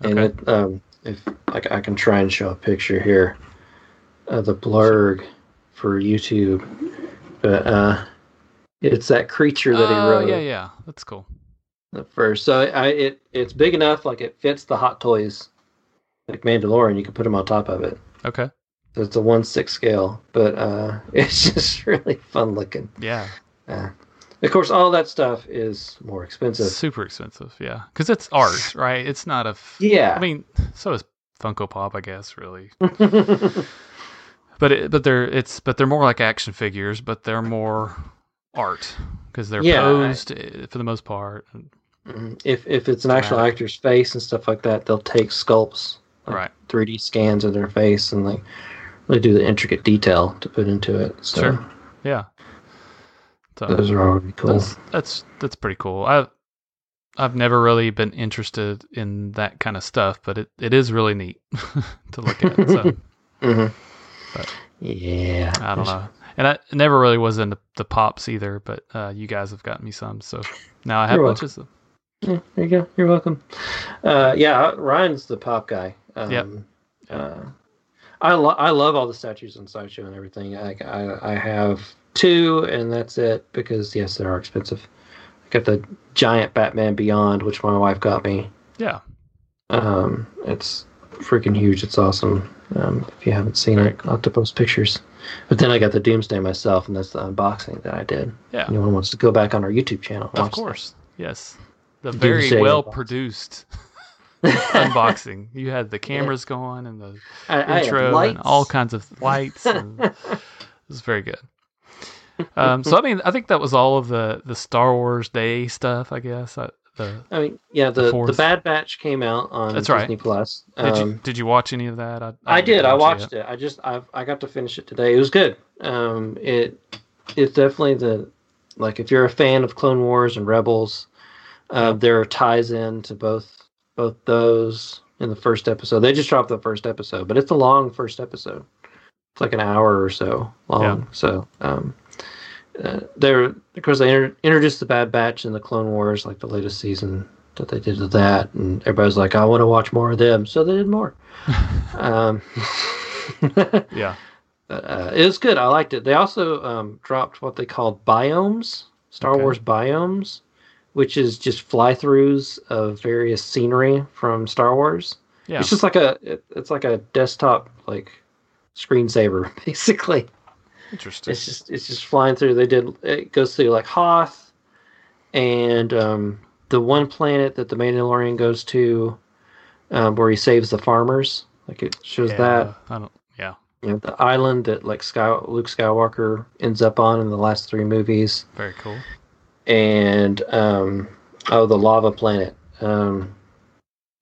Okay. And it um if like I can try and show a picture here of the blurg for YouTube, but uh it's that creature that he uh, wrote. Yeah, yeah, that's cool. At first, so I, it it's big enough, like it fits the Hot Toys, like Mandalorian. You can put them on top of it. Okay. So it's a one sixth scale, but uh, it's just really fun looking. Yeah. Uh, of course, all that stuff is more expensive. Super expensive, yeah, because it's art, right? It's not a. F- yeah. I mean, so is Funko Pop, I guess, really. but it, but they're it's but they're more like action figures, but they're more. Art, because they're yeah, posed I, for the most part. If if it's an actual right. actor's face and stuff like that, they'll take sculpts, like right? three D scans of their face and like really do the intricate detail to put into it. So, sure, yeah, so, those are already cool. That's, that's that's pretty cool. I I've, I've never really been interested in that kind of stuff, but it, it is really neat to look at. So, mm-hmm. but, yeah, I don't know. And I never really was into the pops either, but uh, you guys have gotten me some, so now I have bunches of them. Yeah, there you go. You're welcome. Uh, yeah, Ryan's the pop guy. Um, yep. Uh, I lo- I love all the statues and Sideshow and everything. I, I I have two, and that's it, because, yes, they are expensive. I got the giant Batman Beyond, which my wife got me. Yeah. Um, it's freaking huge. It's awesome. Um, if you haven't seen Very it, cool. I'll have to post pictures. But then I got the Doomsday myself, and that's the unboxing that I did. Yeah. Anyone wants to go back on our YouTube channel. Of course. That. Yes. The Doomsday very well-produced unboxing. You had the cameras yeah. going and the I, intro I and all kinds of lights. And it was very good. Um, so, I mean, I think that was all of the, the Star Wars Day stuff, I guess. I, the, I mean, yeah, the, the, the Bad Batch came out on That's Disney right. Plus. Um, did, you, did you watch any of that? I, I, I did. I watched it. it. I just I I got to finish it today. It was good. Um, it it's definitely the like if you're a fan of Clone Wars and Rebels, uh, there are ties in to both both those in the first episode. They just dropped the first episode, but it's a long first episode. It's like an hour or so long. Yeah. So. Um, Uh, there, of course, they inter- introduced the Bad Batch in the Clone Wars, like the latest season that they did of that, and everybody's like, "I want to watch more of them," so they did more. um, yeah, but, uh, it was good. I liked it. They also um, dropped what they called biomes, Star okay. Wars biomes, which is just fly-throughs of various scenery from Star Wars. Yeah, it's just like a it, it's like a desktop like screensaver, basically. Interesting. It's just it's just flying through. They did it goes through like Hoth, and um, the one planet that the Mandalorian goes to, um, where he saves the farmers. Like it shows yeah, that. I don't. Yeah. You know, the island that like Sky, Luke Skywalker ends up on in the last three movies. Very cool. And um, Oh, the lava planet. Um,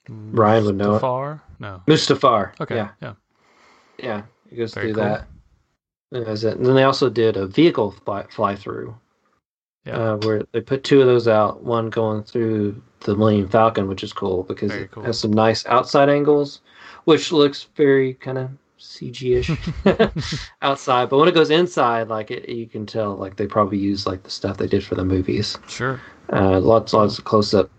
Ryan would know Mustafar? It. No. Mustafar. Okay. Yeah. Yeah. Yeah. It goes Very through cool. that. And, that's it. And then they also did a vehicle fly, fly through. Yeah. Uh, where they put two of those out, one going through the Millennium Falcon, which is cool because very it cool. has some nice outside angles, which looks very kind of C G-ish outside. But when it goes inside, like it, you can tell, like they probably use like the stuff they did for the movies. Sure. Uh, lots, lots of close-up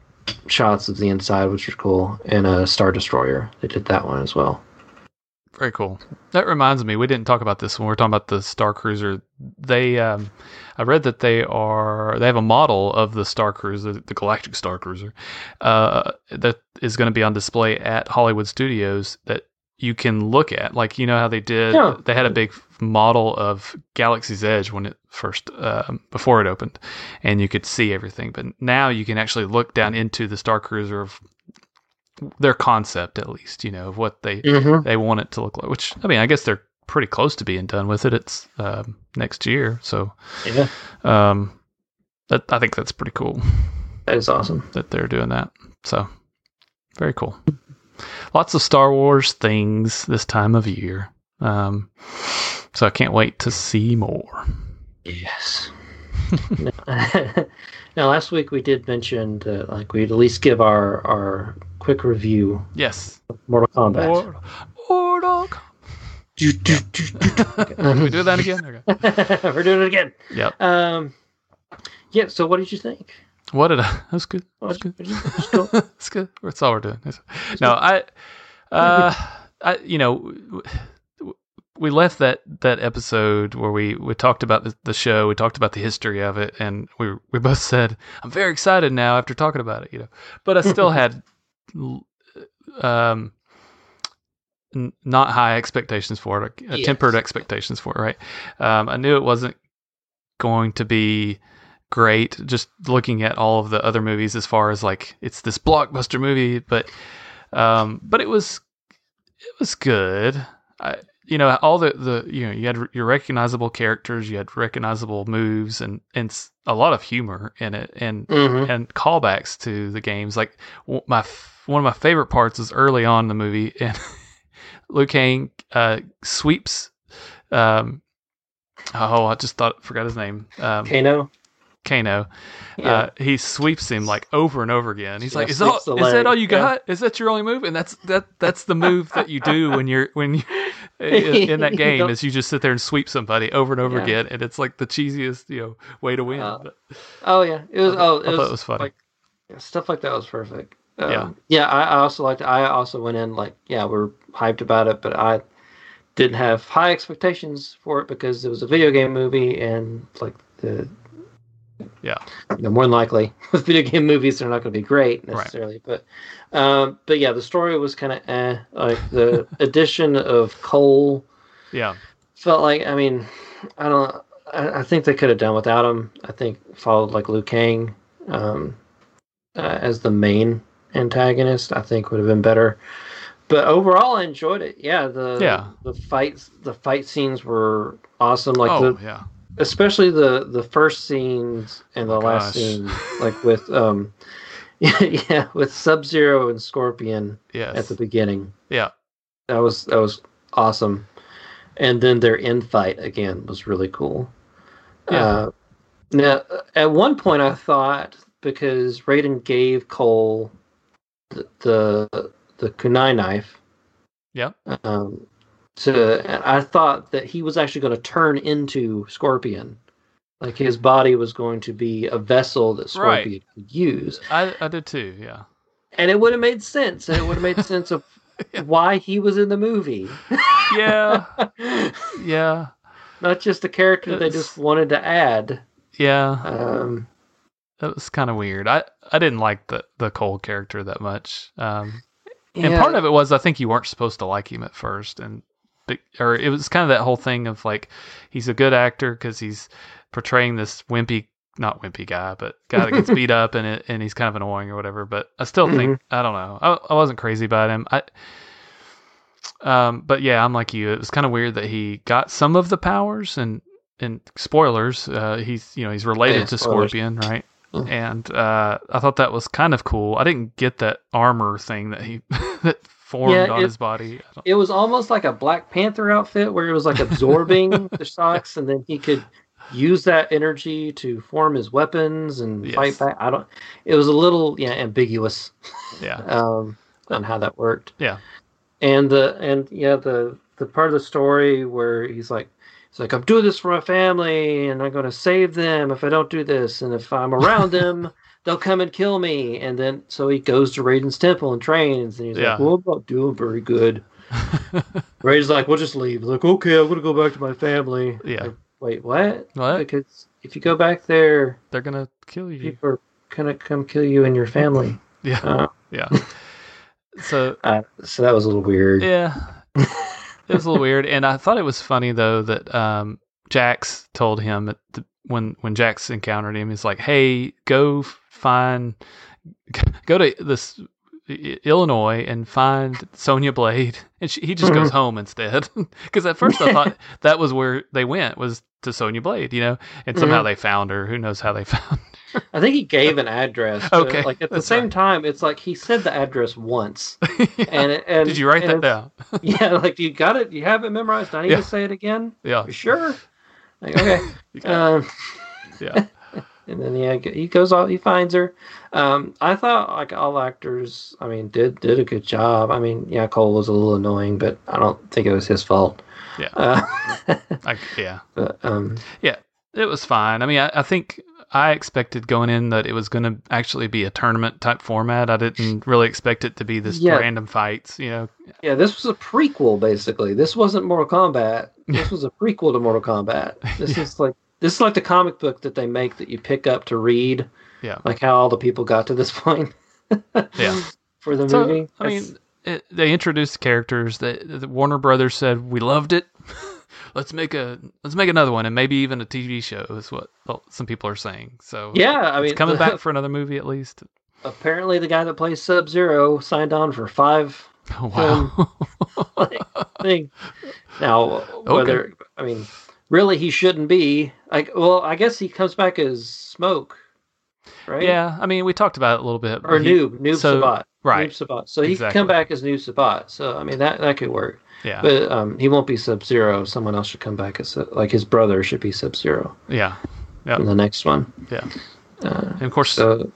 shots of the inside, which are cool, and a Star Destroyer. They did that one as well. Very cool. That reminds me, we didn't talk about this when we were talking about the Starcruiser. They, um, I read that they are, they have a model of the Starcruiser, the Galactic Starcruiser, uh, that is going to be on display at Hollywood Studios that you can look at. Like, you know how they did, yeah. they had a big model of Galaxy's Edge when it first, um, before it opened, and you could see everything. But now you can actually look down into the Starcruiser of their concept, at least, you know, of what they mm-hmm. they want it to look like, which I mean I guess they're pretty close to being done with it. It's um next year, so yeah. um that, I think that's pretty cool. That is awesome that they're doing that, so very cool. Lots of Star Wars things this time of year, um so I can't wait to see more. Yes. Now, last week we did mention that, like, we'd at least give our, our quick review. Yes. Of Mortal Kombat. Mortal, Mortal Kombat. Do, do, yeah. do, do, do. Okay. Can we do that again? Okay. We're doing it again. Yep. Um, yeah, so what did you think? What did I... That was good. That was good. That's cool. good. That's all we're doing. That's no, good. I... Uh, I, you know... We left that, that episode where we, we talked about the, the show, we talked about the history of it, and we we both said, I'm very excited now after talking about it, you know. But I still had um, n- not high expectations for it, or, yes. tempered expectations for it, right? Um, I knew it wasn't going to be great, just looking at all of the other movies as far as, like, it's this blockbuster movie, but um, but it was it was good. I You know, all the, the, you know, you had your recognizable characters, you had recognizable moves, and, and a lot of humor in it, and, mm-hmm. and callbacks to the games. Like, my, one of my favorite parts is early on in the movie, and Liu Kang, uh, sweeps, um, oh, I just thought, forgot his name. Um, Kano. Kano. Yeah. Uh, he sweeps him like over and over again. He's yeah, like, is, all, is that all you got? Yeah. Is that your only move? And that's, that, that's the move that you do when you're, when you, in, in that game is you just sit there and sweep somebody over and over yeah. again, and it's like the cheesiest, you know, way to win. Uh, oh yeah, it was. I, oh, it I was, thought it was funny. Like, stuff like that was perfect. Um, yeah, yeah. I, I also liked. I also went in like, yeah, we we're hyped about it, but I didn't have high expectations for it because it was a video game movie, and like the yeah, you know, more than likely with video game movies they're not going to be great necessarily, right. but um, but yeah, the story was kind of eh. Like the addition of Cole, yeah, felt like I mean, I don't, I, I think they could have done without him. I think followed like Liu Kang um, uh, as the main antagonist, I think would have been better. But overall, I enjoyed it. Yeah, the yeah. the fights, the fight scenes were awesome. Like oh the, yeah. Especially the, the first scenes and the oh, last gosh. scene, like with um, yeah, yeah, with Sub-Zero and Scorpion yes. at the beginning. Yeah, that was that was awesome, and then their end fight again was really cool. Yeah. Uh, now, at one point, I thought because Raiden gave Cole the the, the kunai knife. Yeah. Um. To, and I thought that he was actually going to turn into Scorpion. Like, his body was going to be a vessel that Scorpion right. could use. I, I did too, yeah. And it would have made sense. And it would have made sense of yeah. why he was in the movie. yeah. Yeah. Not just a character was, they just wanted to add. Yeah. Um, that was kind of weird. I, I didn't like the, the Cole character that much. Um, yeah. And part of it was I think you weren't supposed to like him at first, and or it was kind of that whole thing of like, he's a good actor because he's portraying this wimpy, not wimpy guy, but guy that gets beat up, and it, and he's kind of annoying or whatever. But I still mm-hmm. think, I don't know. I, I wasn't crazy about him. I, um, but yeah, I'm like you. It was kind of weird that he got some of the powers and, and spoilers. Uh, he's, you know, he's related yeah, to spoilers. Scorpion, right? Oh. And uh, I thought that was kind of cool. I didn't get that armor thing that he that formed yeah, on it, his body. I don't... It was almost like a Black Panther outfit where it was like absorbing the shocks, and then he could use that energy to form his weapons and yes. fight back. I don't. It was a little yeah ambiguous. Yeah. um, on how that worked. Yeah. And the and yeah the the part of the story where he's like. It's like, I'm doing this for my family, and I'm going to save them if I don't do this. And if I'm around them, they'll come and kill me. And then, so he goes to Raiden's temple and trains. And he's yeah. like, well, I'm not doing very good. Raiden's like, we'll just leave. He's like, okay, I'm going to go back to my family. Yeah. Like, wait, what? What? Because if you go back there, they're going to kill you. People are going to come kill you and your family. Yeah. Uh, yeah. So, uh, so that was a little weird. Yeah. It was a little weird, and I thought it was funny though that um, Jax told him at the, when when Jax encountered him, he's like, "Hey, go find, go to this Illinois and find Sonya Blade," and she, he just goes home instead. Because at first I thought that was where they went, was to Sonya Blade, you know, and somehow mm-hmm. they found her. Who knows how they found her? I think he gave an address. Okay, like at the same right. time, it's like he said the address once. yeah. And, it, and did you write that down? yeah, like you got it. You have it memorized. I need yeah. to say it again. Yeah, you sure. Like, okay. um, yeah. And then yeah, he goes out. He finds her. Um, I thought like all actors, I mean, did did a good job. I mean, yeah, Cole was a little annoying, but I don't think it was his fault. Yeah, uh, I, yeah, but, um, yeah. It was fine. I mean, I, I think I expected going in that it was going to actually be a tournament type format. I didn't really expect it to be this yeah. random fights. You know. Yeah, this was a prequel basically. This wasn't Mortal Kombat. This was a prequel to Mortal Kombat. This yeah. is like. This is like the comic book that they make that you pick up to read. Yeah. Like how all the people got to this point. yeah. For the so, movie. I it's... mean, it, they introduced characters that, that Warner Brothers said, we loved it. let's make a, let's make another one. And maybe even a T V show is what well, some people are saying. So yeah, I mean, it's coming back for another movie at least. Apparently the guy that plays Sub-Zero signed on for five. Oh, wow. thing. Now, whether, okay. I mean, really, he shouldn't be. Like, well, I guess he comes back as Smoke, right? Yeah, I mean, we talked about it a little bit. Or he, Noob, Noob so, Saibot. Right. Noob Saibot. So he exactly. can come back as Noob Saibot. So, I mean, that, that could work. Yeah. But um, he won't be Sub-Zero. Someone else should come back as, like, his brother should be Sub-Zero. Yeah. Yep. In the next one. Yeah. Uh, and, of course, so,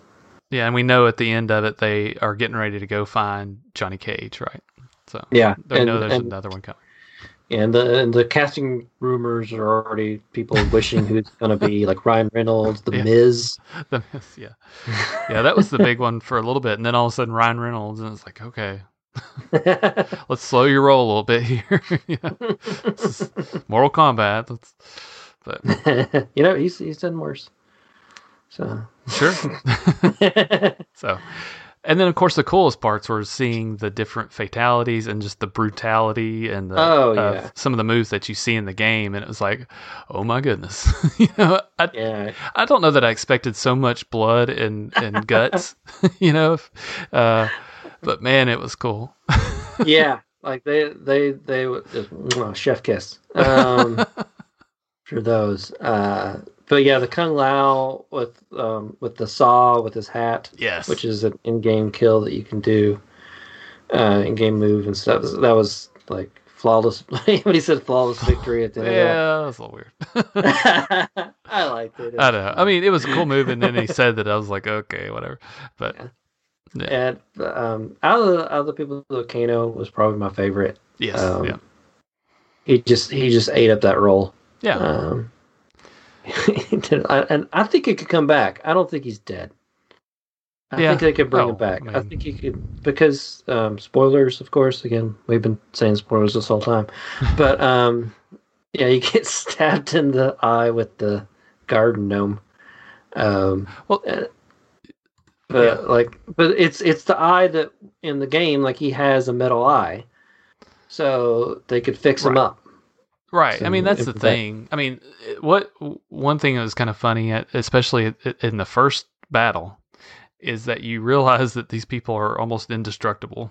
yeah, and we know at the end of it, they are getting ready to go find Johnny Cage, right? So, yeah. They and, know there's and, another one coming. And the and the casting rumors are already people wishing who's going to be, like Ryan Reynolds, The yeah. Miz. The Miz, yeah. Yeah, that was the big one for a little bit. And then all of a sudden, Ryan Reynolds, and it's like, okay, let's slow your roll a little bit here. yeah. This is Mortal Kombat. Let's, but. you know, he's he's done worse. So Sure. so. And then, of course, the coolest parts were seeing the different fatalities and just the brutality and the, oh, yeah. uh, some of the moves that you see in the game. And it was like, oh, my goodness. you know, I, yeah. I don't know that I expected so much blood and, and guts, you know, uh, but, man, it was cool. yeah. Like they, they, they just, oh, chef kiss um, for those. Uh But yeah, the Kung Lao with um, with the saw with his hat, yes, which is an in-game kill that you can do, uh, in-game move and stuff. That was like flawless. When he said flawless victory at the end, yeah, that was a little weird. I liked it. I don't know. I mean, it was a cool move, and then he said that I was like, okay, whatever. But yeah. Yeah. and um, out of the other people, Kano was probably my favorite. Yes, um, yeah. He just he just ate up that role. Yeah. Um, and I think it could come back. I don't think he's dead. I yeah. think they could bring oh, him back. Man. I think he could, because um, spoilers, of course. Again, we've been saying spoilers this whole time. But um, yeah, he gets stabbed in the eye with the garden gnome. Um, well, uh, but yeah. like, but it's it's the eye that in the game, like he has a metal eye, so they could fix right. him up. Right. So I mean, that's the thing. I mean, what one thing that was kind of funny, especially in the first battle, is that you realize that these people are almost indestructible,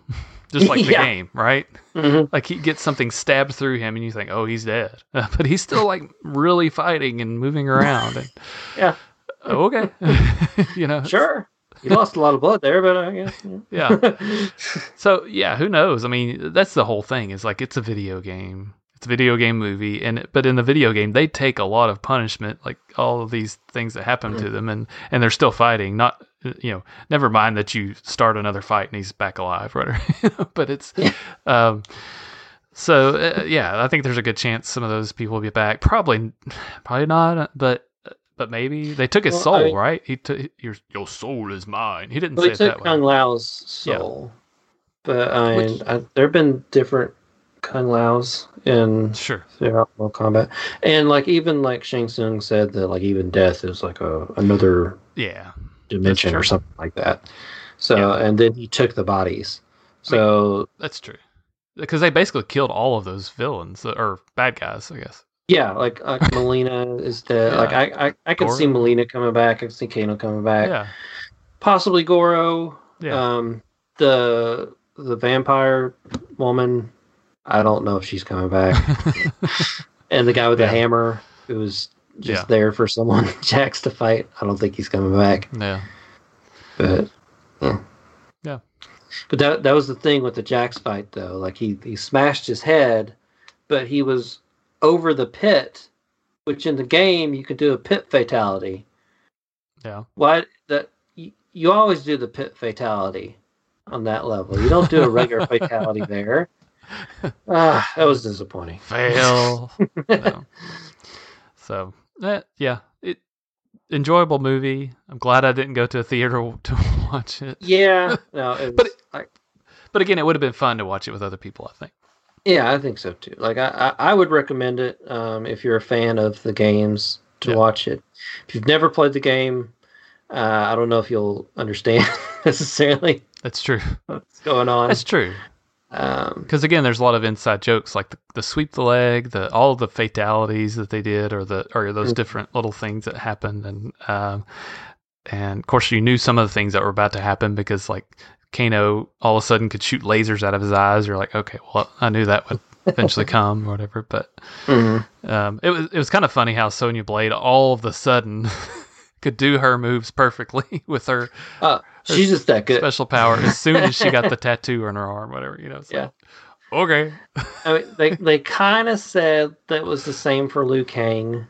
just like the yeah. game, right? Mm-hmm. Like he gets something stabbed through him and you think, oh, he's dead. But he's still like really fighting and moving around. And, yeah. okay. You know, sure. You lost a lot of blood there, but I guess. Yeah. yeah. So, yeah, who knows? I mean, that's the whole thing. It's like, it's a video game. It's a video game movie. and But in the video game, they take a lot of punishment, like all of these things that happen mm. to them, and, and they're still fighting. Not, you know, never mind that you start another fight and he's back alive, right? But it's, yeah. um, so, uh, yeah, I think there's a good chance some of those people will be back. Probably, probably not, but. But maybe they took his well, soul, I mean, right? He took your your soul is mine. He didn't well, say he it that way. They took Kung Lao's soul, yeah. but I mean, Which, I, there have been different Kung Laos in sure throughout Mortal Kombat, and like even like Shang Tsung said that like even death is like a another yeah dimension or something like that. So yeah. and then he took the bodies. So I mean, that's true because they basically killed all of those villains or bad guys, I guess. Yeah, like, like Melina is dead. Yeah. Like I, I, I could Goro. see Melina coming back. I could see Kano coming back. Yeah. Possibly Goro. Yeah. Um, the the vampire woman. I don't know if she's coming back. And the guy with yeah. the hammer who was just yeah. there for someone Jax to fight. I don't think he's coming back. Yeah. But yeah. Yeah. But that that was the thing with the Jax fight though. Like he, he smashed his head, but he was over the pit, which in the game you could do a pit fatality. Yeah. Why that you, you always do the pit fatality on that level. You don't do a regular fatality there. Uh, that was disappointing. Fail. No. So that yeah, it enjoyable movie. I'm glad I didn't go to a theater to watch it. Yeah. No. It was, but it, I, but again, it would have been fun to watch it with other people, I think. Yeah, I think so too. Like I, I would recommend it um, if you're a fan of the games to yeah. watch it. If you've never played the game, uh, I don't know if you'll understand necessarily. That's true. What's going on? That's true. Because um, again, there's a lot of inside jokes, like the, the sweep the leg, the all the fatalities that they did, or the or those mm-hmm. different little things that happened, and um, and of course you knew some of the things that were about to happen because like. Kano all of a sudden could shoot lasers out of his eyes. You're like, okay, well, I knew that would eventually come or whatever. But mm-hmm. um, it was it was kind of funny how Sonya Blade all of a sudden could do her moves perfectly with her, uh, her she's just that good. Special power as soon as she got the tattoo on her arm, whatever, you know. So, yeah. Okay. I mean, they they kind of said that was the same for Liu Kang,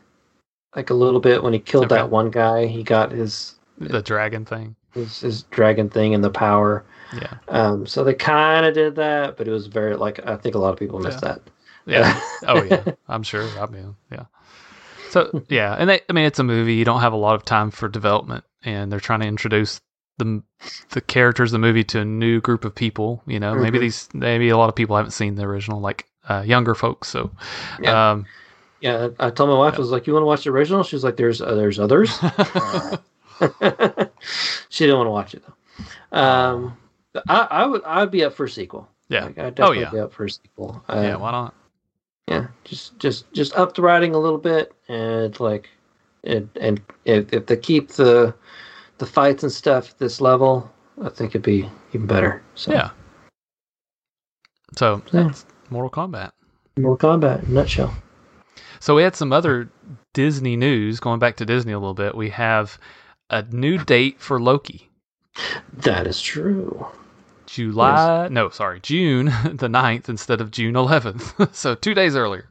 like a little bit when he killed okay. that one guy. He got his the dragon thing. His, his dragon thing and the power. Yeah. Um, so they kind of did that, but it was very, like, I think a lot of people missed yeah. that. Yeah. Oh, yeah. I'm sure. I mean, yeah. So, yeah. And they, I mean, it's a movie. You don't have a lot of time for development, and they're trying to introduce the the characters of the movie to a new group of people. You know, mm-hmm. maybe these, maybe a lot of people haven't seen the original, like uh, younger folks. So, yeah. Um, yeah. I told my wife, yeah. I was like, you want to watch the original? She's like, there's, uh, there's others. She didn't want to watch it though. Um, I, I would I would be up for a sequel. Yeah. Like, I'd definitely oh, yeah. be up for a sequel. Uh, yeah, why not? Yeah, just just just up the writing a little bit, and like, and and if, if they keep the the fights and stuff at this level, I think it'd be even better. So yeah. So yeah. that's Mortal Kombat. Mortal Kombat, in a nutshell. So we had some other Disney news. Going back to Disney a little bit, we have a new date for Loki. That is true. July, yes. no, sorry, June the ninth instead of June eleventh. So two days earlier.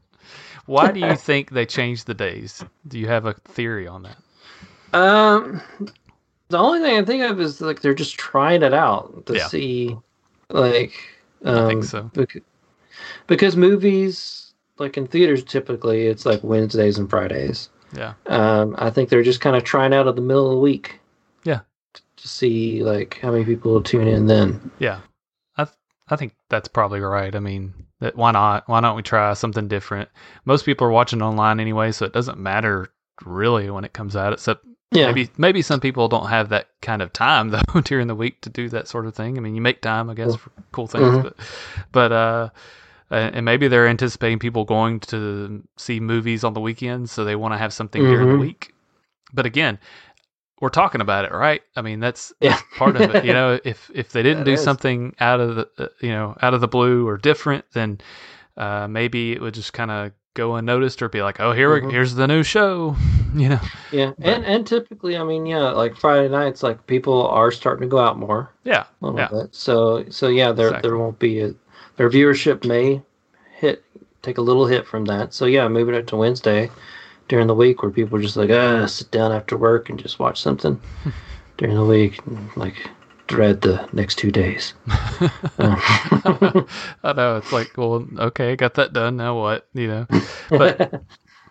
Why do you think they changed the days? Do you have a theory on that? Um, the only thing I think of is like they're just trying it out to yeah. see, like, um, I think so. Because, because movies, like in theaters, typically it's like Wednesdays and Fridays. Yeah. Um, I think they're just kind of trying out of the middle of the week. Yeah. T- to see like how many people will tune in then. Yeah. I th- I think that's probably right. I mean, that, why not? Why don't we try something different? Most people are watching online anyway, so it doesn't matter really when it comes out, except yeah. maybe maybe some people don't have that kind of time though during the week to do that sort of thing. I mean, you make time, I guess, for cool things, mm-hmm. but but uh and maybe they're anticipating people going to see movies on the weekends, so they want to have something mm-hmm. during the week. But again, we're talking about it, right? I mean, that's, yeah. that's part of it. You know, if if they didn't that do is. something out of the uh, you know out of the blue or different, then uh, maybe it would just kind of go unnoticed or be like, oh, here mm-hmm. we, here's the new show, you know. Yeah, but, and and typically, I mean, yeah, like Friday nights, like people are starting to go out more. Yeah, a little yeah. bit. So so yeah, there exactly. there won't be a, their viewership may hit take a little hit from that. So yeah, moving it to Wednesday during the week where people are just like, ah, sit down after work and just watch something during the week, and like dread the next two days. I know, it's like, well, okay, got that done, now what, you know? But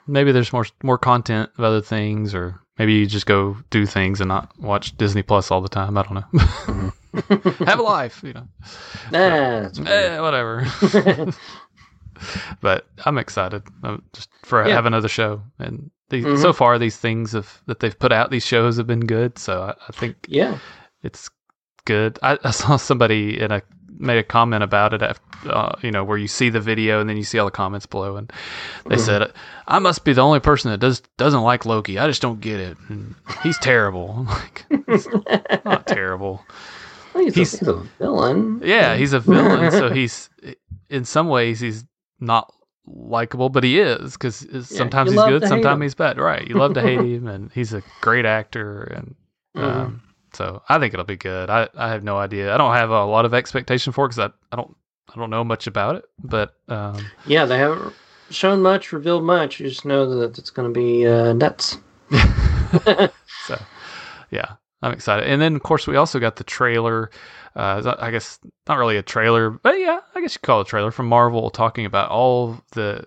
maybe there's more more content of other things, or maybe you just go do things and not watch Disney Plus all the time. I don't know. Have a life, you know. Nah, so, eh, whatever. But I'm excited I'm just for yeah. having another show, and these, mm-hmm. so far these things have, that they've put out, these shows have been good. So I, I think yeah, it's good. I, I saw somebody in a made a comment about it after, uh, you know, where you see the video and then you see all the comments below, and they mm-hmm. said, "I must be the only person that does doesn't like Loki. I just don't get it. And he's terrible." I'm like, he's not terrible. He's, he's, a, he's a villain. Yeah, he's a villain. So he's in some ways he's not likable, but he is, because yeah, sometimes he's good, sometimes he's bad. Right? You love to hate him, and he's a great actor, and mm-hmm. um, so I think it'll be good. I, I have no idea. I don't have a lot of expectation for it because I, I don't I don't know much about it. But um, yeah, they haven't shown much, revealed much. You just know that it's going to be uh, nuts. So yeah, I'm excited. And then of course we also got the trailer. Uh, I guess not really a trailer, but yeah, I guess you call it a trailer from Marvel, talking about all the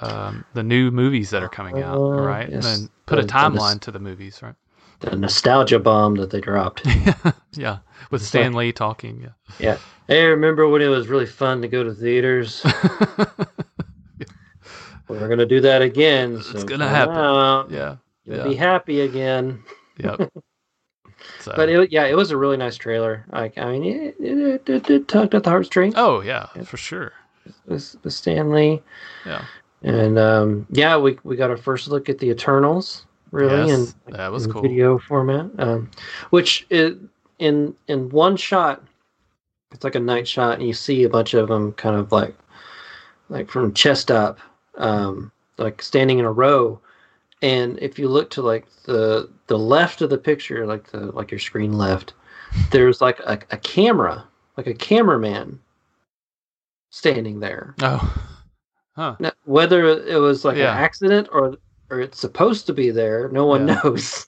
um, the new movies that are coming out, uh, right? Yes. And then put the, a timeline the, to the movies, right? The nostalgia bomb that they dropped. Yeah, with it's Stan like, Lee talking. Yeah. yeah. Hey, remember when it was really fun to go to theaters? Yeah. We're gonna do that again. So it's gonna happen. Out, yeah, you'll yeah. be happy again. Yep. So. But it, yeah, it was a really nice trailer. Like, I mean, it, it, it, it tugged at the heartstrings. Oh yeah, yeah. for sure. With, with Stan Lee. Yeah. And um, yeah, we we got our first look at the Eternals, really, yes, in, that was in cool. video format, um, which is, in in one shot, it's like a night shot, and you see a bunch of them, kind of like like from chest up, um, like standing in a row. And if you look to like the the left of the picture, like the like your screen left, there's like a, a camera, like a cameraman standing there. Oh, huh. Now, whether it was like yeah. an accident or or it's supposed to be there, no one yeah. knows.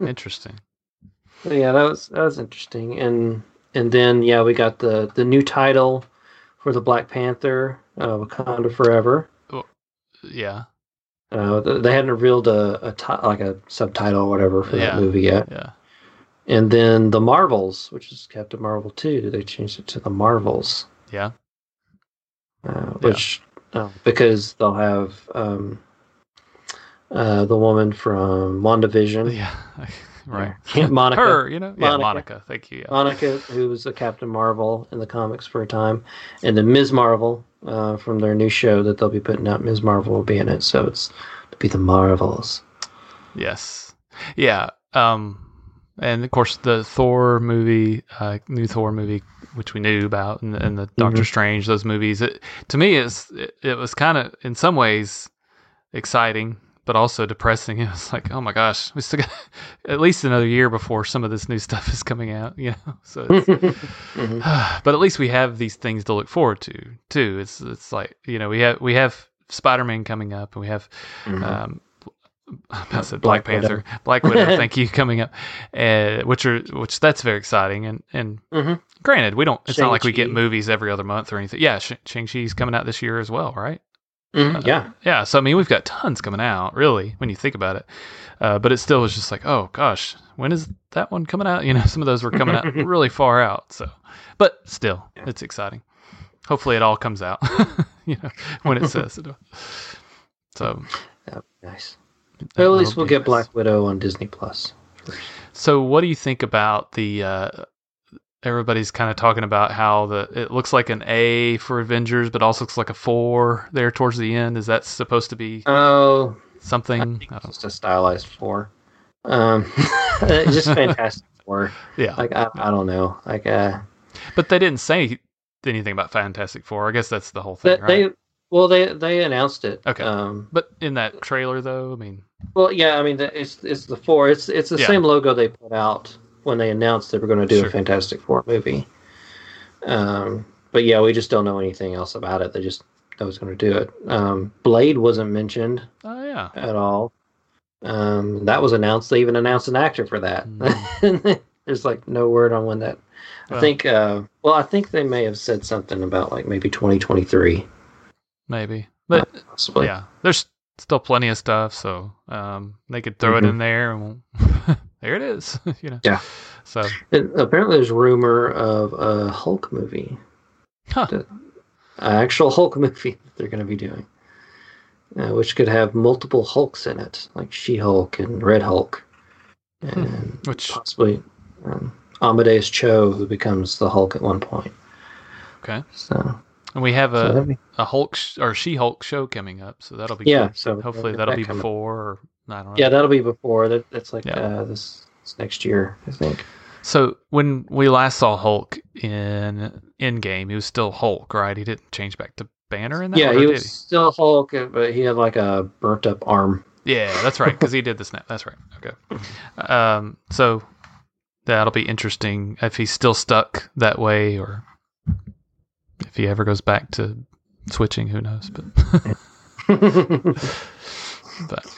Interesting. So yeah, that was that was interesting. And and then yeah, we got the the new title for the Black Panther, uh, Wakanda Forever. Oh, yeah. Uh, they hadn't revealed a, a t- like a subtitle or whatever for yeah, that movie yet. Yeah. And then the Marvels, which is Captain Marvel two, they changed it to the Marvels. Yeah. Uh, which yeah. Uh, because they'll have um, uh, the woman from WandaVision. Yeah. Right. Yeah, Monica. Her, you know. Yeah, Monica. Monica. Thank you. Yeah. Monica, who was a Captain Marvel in the comics for a time, and then Miz Marvel. Uh, from their new show that they'll be putting out, Miz Marvel will be in it, so it's to be the Marvels. Yes, yeah, um, and of course the Thor movie, uh, new Thor movie, which we knew about, and, and the Doctor mm-hmm. Strange, those movies. It, to me, it's it, it was kind of in some ways exciting, but also depressing. It was like, oh my gosh, we still got at least another year before some of this new stuff is coming out, you know? So, it's, mm-hmm. But at least we have these things to look forward to too. It's, it's like, you know, we have, we have Spider-Man coming up, and we have, mm-hmm. um, I said Black, Black Panther, Widow. Black Widow, thank you, coming up, uh, which are which that's very exciting. And and mm-hmm. granted, we don't. It's Shang-Chi. Not like we get movies every other month or anything. Yeah, Shang-Chi's coming out this year as well, right? Mm-hmm, uh, yeah. Yeah. So, I mean, we've got tons coming out, really, when you think about it. Uh, but it still was just like, oh, gosh, when is that one coming out? You know, some of those were coming out really far out. So, but still, yeah. It's exciting. Hopefully it all comes out, you know, when it says it. So. That'd be nice. But at least we'll get nice. Black Widow on Disney Plus. So what do you think about the, uh, everybody's kind of talking about how the it looks like an A for Avengers, but also looks like a four there towards the end. Is that supposed to be oh something? I think it's just a stylized four. Um, it's just Fantastic Four. Yeah, like I, I don't know, like uh, but they didn't say anything about Fantastic Four. I guess that's the whole thing. That, right? They Well, they they announced it. Okay, um, but in that trailer, though, I mean. Well, yeah, I mean, it's it's the four. It's it's the yeah. same logo they put out when they announced they were going to do sure. a Fantastic Four movie. Um, but yeah, we just don't know anything else about it. They just know it's going to do it. Um, Blade wasn't mentioned. Oh yeah. At all. Um, that was announced. They even announced an actor for that. Mm. There's like no word on when that. Well, I think. Uh, well, I think they may have said something about like maybe twenty twenty-three. Maybe, but uh, possibly. Yeah, there's still plenty of stuff, so um, they could throw mm-hmm. it in there, and we'll, there it is. You know. Yeah. So it, apparently, there's rumor of a Hulk movie, huh. an actual Hulk movie that they're going to be doing. Uh, which could have multiple Hulks in it, like She-Hulk and Red Hulk, and which possibly um, Amadeus Cho, who becomes the Hulk at one point. Okay. So, and we have a so be... a Hulk sh- or She-Hulk show coming up, so that'll be yeah. Good. So hopefully that'll, that'll be that before. Or, I don't know. Yeah, that'll be before. That, that's like yeah. uh, this, this next year, I think. So when we last saw Hulk in Endgame, he was still Hulk, right? He didn't change back to Banner in that yeah, he was he? still Hulk, but he had like a burnt up arm. Yeah, that's right, because he did the snap. That's right. Okay, um, so that'll be interesting if he's still stuck that way, or if he ever goes back to switching. Who knows? But, but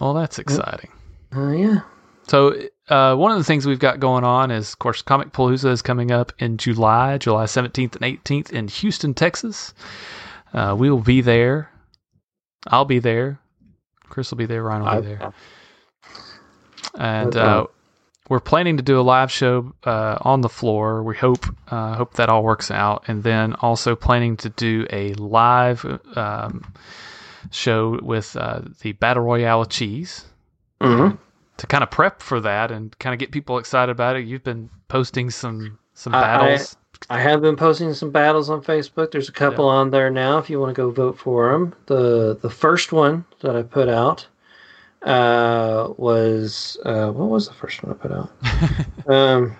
well, that's exciting. Oh uh, yeah. So uh, one of the things we've got going on is, of course, Comic Palooza is coming up in July, July seventeenth and eighteenth in Houston, Texas. Uh, we will be there. I'll be there. Chris will be there. Ryan will be there. And uh, we're planning to do a live show uh, on the floor. We hope uh, hope that all works out. And then also planning to do a live um, show with uh, the Battle Royale Cheese. Mm-hmm. To kind of prep for that and kind of get people excited about it, you've been posting some some battles. I, I have been posting some battles on Facebook. There's a couple yeah. on there now. If you want to go vote for them, the the first one that I put out uh, was uh, what was the first one I put out? um,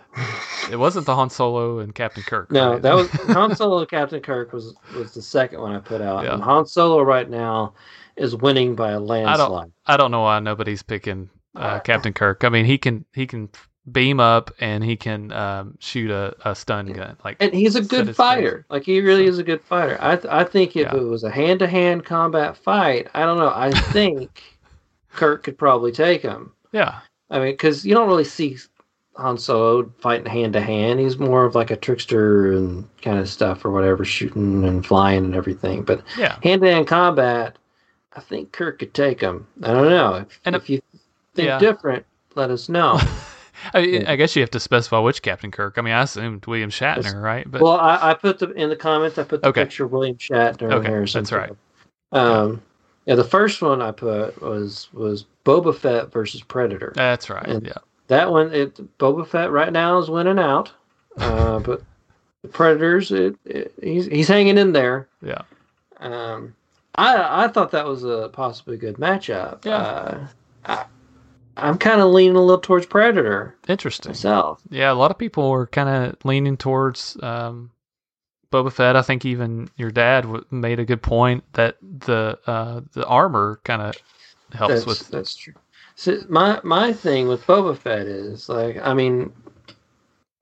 it wasn't the Han Solo and Captain Kirk. No, right? That was Han Solo and Captain Kirk was was the second one I put out. Yeah. And Han Solo right now is winning by a landslide. I don't, I don't know why nobody's picking. Uh, Captain Kirk. I mean, he can he can beam up and he can um, shoot a, a stun gun. Like, and he's a good fighter. Things. Like, he really so, is a good fighter. I th- I think if yeah. it was a hand to hand combat fight, I don't know. I think Kirk could probably take him. Yeah. I mean, because you don't really see Han Solo fighting hand to hand. He's more of like a trickster and kind of stuff or whatever, shooting and flying and everything. But yeah, hand to hand combat, I think Kirk could take him. I don't know if, and if a, you. Think yeah. different, let us know. I, mean, yeah. I guess you have to specify which Captain Kirk. I mean, I assumed William Shatner, it's, right? But well, I, I put the in the comments. I put the okay. picture of William Shatner. Okay, there that's right. Um, yeah, the first one I put was was Boba Fett versus Predator. That's right. And yeah, that one. It Boba Fett right now is winning out, uh, but the Predators, it, it, he's he's hanging in there. Yeah. Um, I I thought that was a possibly good matchup. Yeah. Uh, I, I'm kind of leaning a little towards Predator. Interesting. Myself. Yeah, a lot of people were kind of leaning towards um, Boba Fett. I think even your dad w- made a good point that the uh, the armor kind of helps that's, with. That's true. So my my thing with Boba Fett is like, I mean,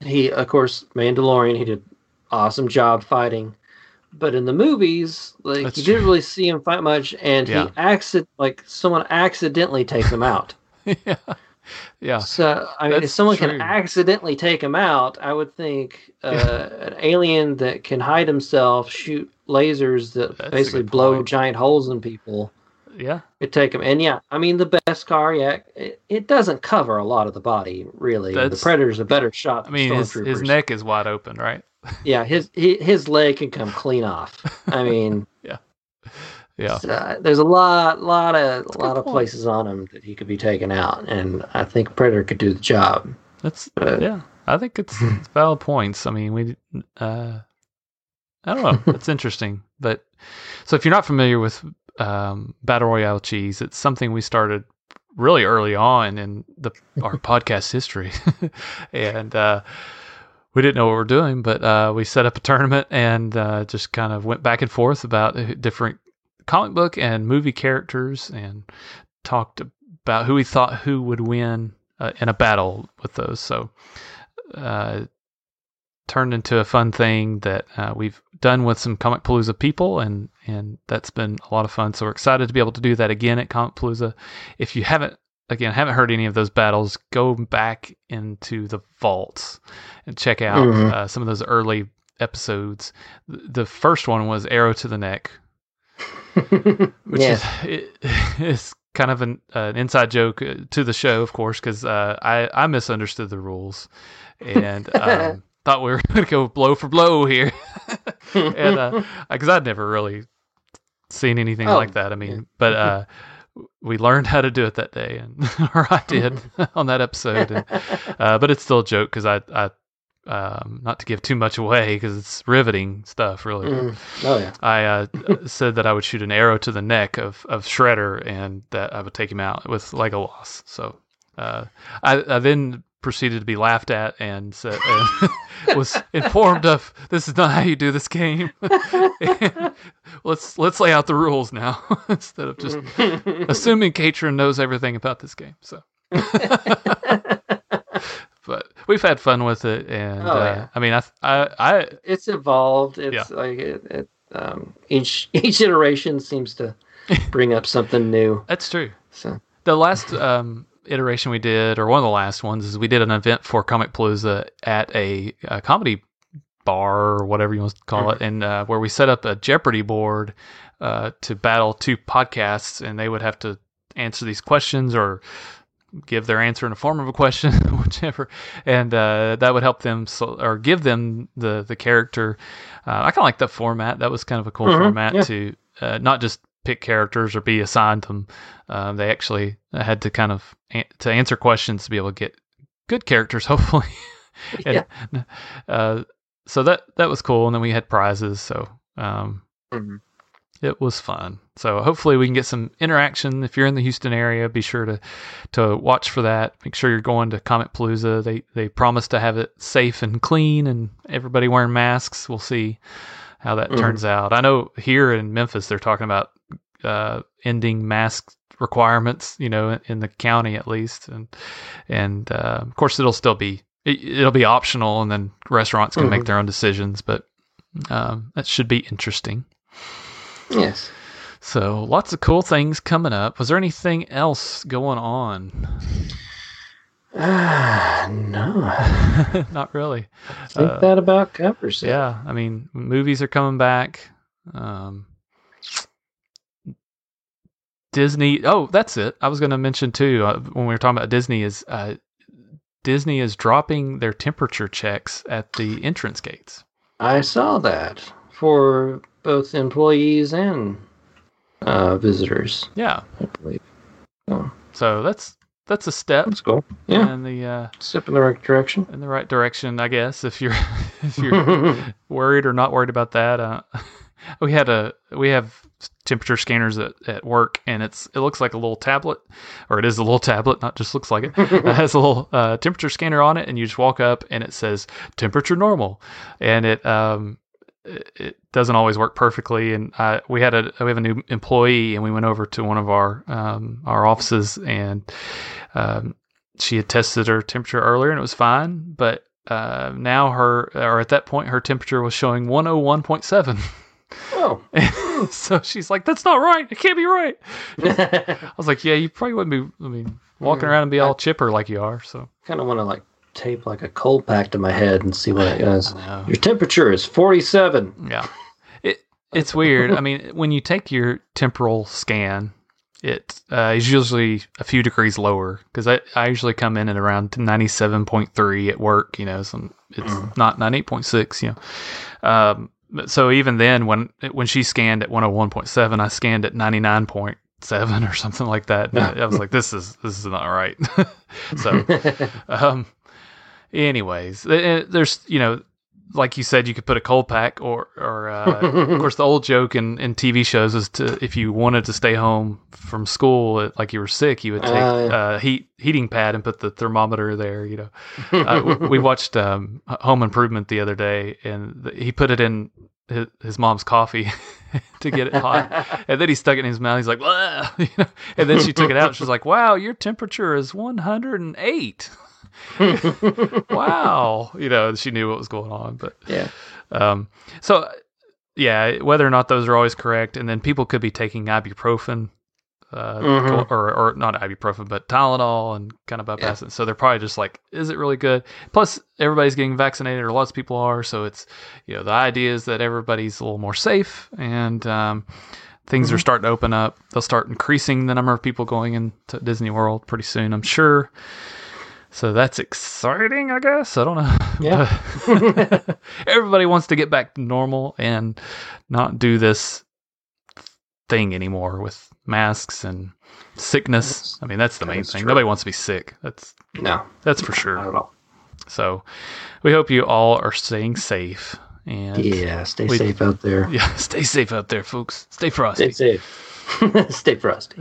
he of course Mandalorian. He did an awesome job fighting, but in the movies, like that's you true. didn't really see him fight much, and yeah. he accident like someone accidentally takes him out. Yeah, yeah. So, I mean, That's if someone true. can accidentally take him out, I would think uh, yeah. an alien that can hide himself, shoot lasers that That's basically blow point. giant holes in people. Yeah, could take him. And yeah, I mean, the Beskar, yeah, it, it doesn't cover a lot of the body, really. That's, the Predator's a better shot. Than I mean, his, his neck is wide open, right? yeah, his he, his leg can come clean off. I mean, yeah. Yeah, uh, there's a lot, lot of, that's lot of point. places on him that he could be taken out, and I think Predator could do the job. That's but, yeah, I think it's, it's valid points. I mean, we, uh, I don't know, it's interesting. But so if you're not familiar with um, Battle Royale Cheese, it's something we started really early on in the our podcast history, and uh, we didn't know what we were doing, but uh, we set up a tournament and uh, just kind of went back and forth about different comic book and movie characters and talked about who we thought who would win uh, in a battle with those. So uh, turned into a fun thing that uh, we've done with some Comic Palooza people, and and that's been a lot of fun. So we're excited to be able to do that again at Comic Palooza. If you haven't Again, haven't heard any of those battles, go back into the vaults and check out mm-hmm. uh, some of those early episodes. The first one was Arrow to the Neck, which yeah. is it, it's kind of an, uh, an inside joke to the show, of course, because uh, I, I misunderstood the rules and um, thought we were going to go blow for blow here. and because uh, I'd never really seen anything oh. like that. I mean, but... Uh, we learned how to do it that day, and or I did on that episode. And, uh, but it's still a joke because I, I um, not to give too much away because it's riveting stuff, really. Mm. Oh yeah. I uh, said that I would shoot an arrow to the neck of, of Shredder, and that I would take him out with like a loss. So uh, I, I then proceeded to be laughed at, and, said, and was informed of this is not how you do this game. let's let's lay out the rules now instead of just assuming Katrin knows everything about this game. So, but we've had fun with it, and oh, yeah. uh, I mean, I, I, I, it's evolved. It's yeah. like it, it, um, each each iteration seems to bring up something new. That's true. So the last. Um, iteration we did, or one of the last ones, is we did an event for Comic Palooza at a, a comedy bar or whatever you want to call it, and uh, where we set up a Jeopardy board uh, to battle two podcasts, and they would have to answer these questions or give their answer in the form of a question, whichever, and uh, that would help them so, or give them the the character. Uh, I kind of like that format. That was kind of a cool mm-hmm, format yeah. to uh, not just pick characters or be assigned them. Um, they actually had to kind of an- to answer questions to be able to get good characters, hopefully. and, yeah. Uh, so that that was cool, and then we had prizes. So um, mm-hmm. it was fun. So hopefully we can get some interaction. If you're in the Houston area, be sure to to watch for that. Make sure you're going to Comic Palooza. They they promise to have it safe and clean, and everybody wearing masks. We'll see how that mm-hmm. turns out. I know here in Memphis they're talking about. Uh, ending mask requirements, you know, in, in the county at least, and and uh, of course it'll still be it, it'll be optional, and then restaurants can mm-hmm. make their own decisions. But um, that should be interesting. Yes. So lots of cool things coming up. Was there anything else going on? Ah, uh, no, not really. I think uh, that about covers it. Yeah, I mean, movies are coming back. Um, Disney. Oh, that's it. I was going to mention too, uh, when we were talking about Disney is uh, Disney is dropping their temperature checks at the entrance gates. I saw that for both employees and uh, visitors. Yeah. I believe. Oh. So that's, that's a step. That's cool. Yeah. And the, uh, step in the right direction. In the right direction, I guess, if you're, if you're worried or not worried about that. Uh, we had a, we have, temperature scanners at, at work, and it's it looks like a little tablet, or it is a little tablet, not just looks like it. It has a little uh, temperature scanner on it, and you just walk up, and it says temperature normal, and it um it, it doesn't always work perfectly. And I, we had a we have a new employee, and we went over to one of our um our offices, and um she had tested her temperature earlier, and it was fine, but uh now her or at that point her temperature was showing one oh one point seven. Oh. So she's like, that's not right. It can't be right. I was like, yeah, you probably wouldn't be, I mean, walking mm, around and be I, all chipper like you are. So kind of want to like tape like a cold pack to my head and see what it does. Your temperature is forty-seven. Yeah. It It's weird. I mean, when you take your temporal scan, it uh, is usually a few degrees lower, because I, I usually come in at around ninety-seven point three at work, you know, so it's mm. not ninety-eight point six, you know. Um, So even then, when when she scanned at one oh one point seven, I scanned at ninety-nine point seven or something like that. And I, I was like, this is this is not right. So, um, anyways, there's, you know, like you said, you could put a cold pack, or, or uh, of course, the old joke in, in T V shows is to, if you wanted to stay home from school, like you were sick, you would take uh, yeah. a heat heating pad and put the thermometer there. You know, uh, we, we watched um, Home Improvement the other day, and the, he put it in his, his mom's coffee to get it hot, and then he stuck it in his mouth. He's like, you know? And then she took it out. And she was like, "Wow, your temperature is one hundred eight." Wow, you know, she knew what was going on, but yeah. Um, so yeah, whether or not those are always correct, and then people could be taking ibuprofen, uh, mm-hmm. or or not ibuprofen, but Tylenol, and kind of bypassing. Yeah. So they're probably just like, is it really good? Plus, everybody's getting vaccinated, or lots of people are. So it's, you know, the idea is that everybody's a little more safe, and um, things mm-hmm. are starting to open up. They'll start increasing the number of people going into Disney World pretty soon, I'm sure. So that's exciting, I guess. I don't know. Yeah. Everybody wants to get back to normal and not do this thing anymore with masks and sickness. That's, I mean, that's the main thing. True. Nobody wants to be sick. That's no. That's for sure. Not at all. So we hope you all are staying safe. And yeah, stay we, safe out there. Yeah, stay safe out there, folks. Stay frosty. Stay safe. Stay frosty.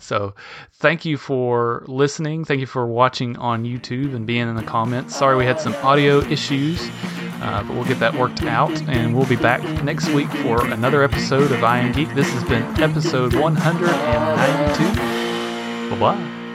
So thank you for listening. Thank you for watching on YouTube and being in the comments. Sorry we had some audio issues, uh, but we'll get that worked out, and we'll be back next week for another episode of I Am Geek. This has been episode one hundred ninety-two. Bye-bye.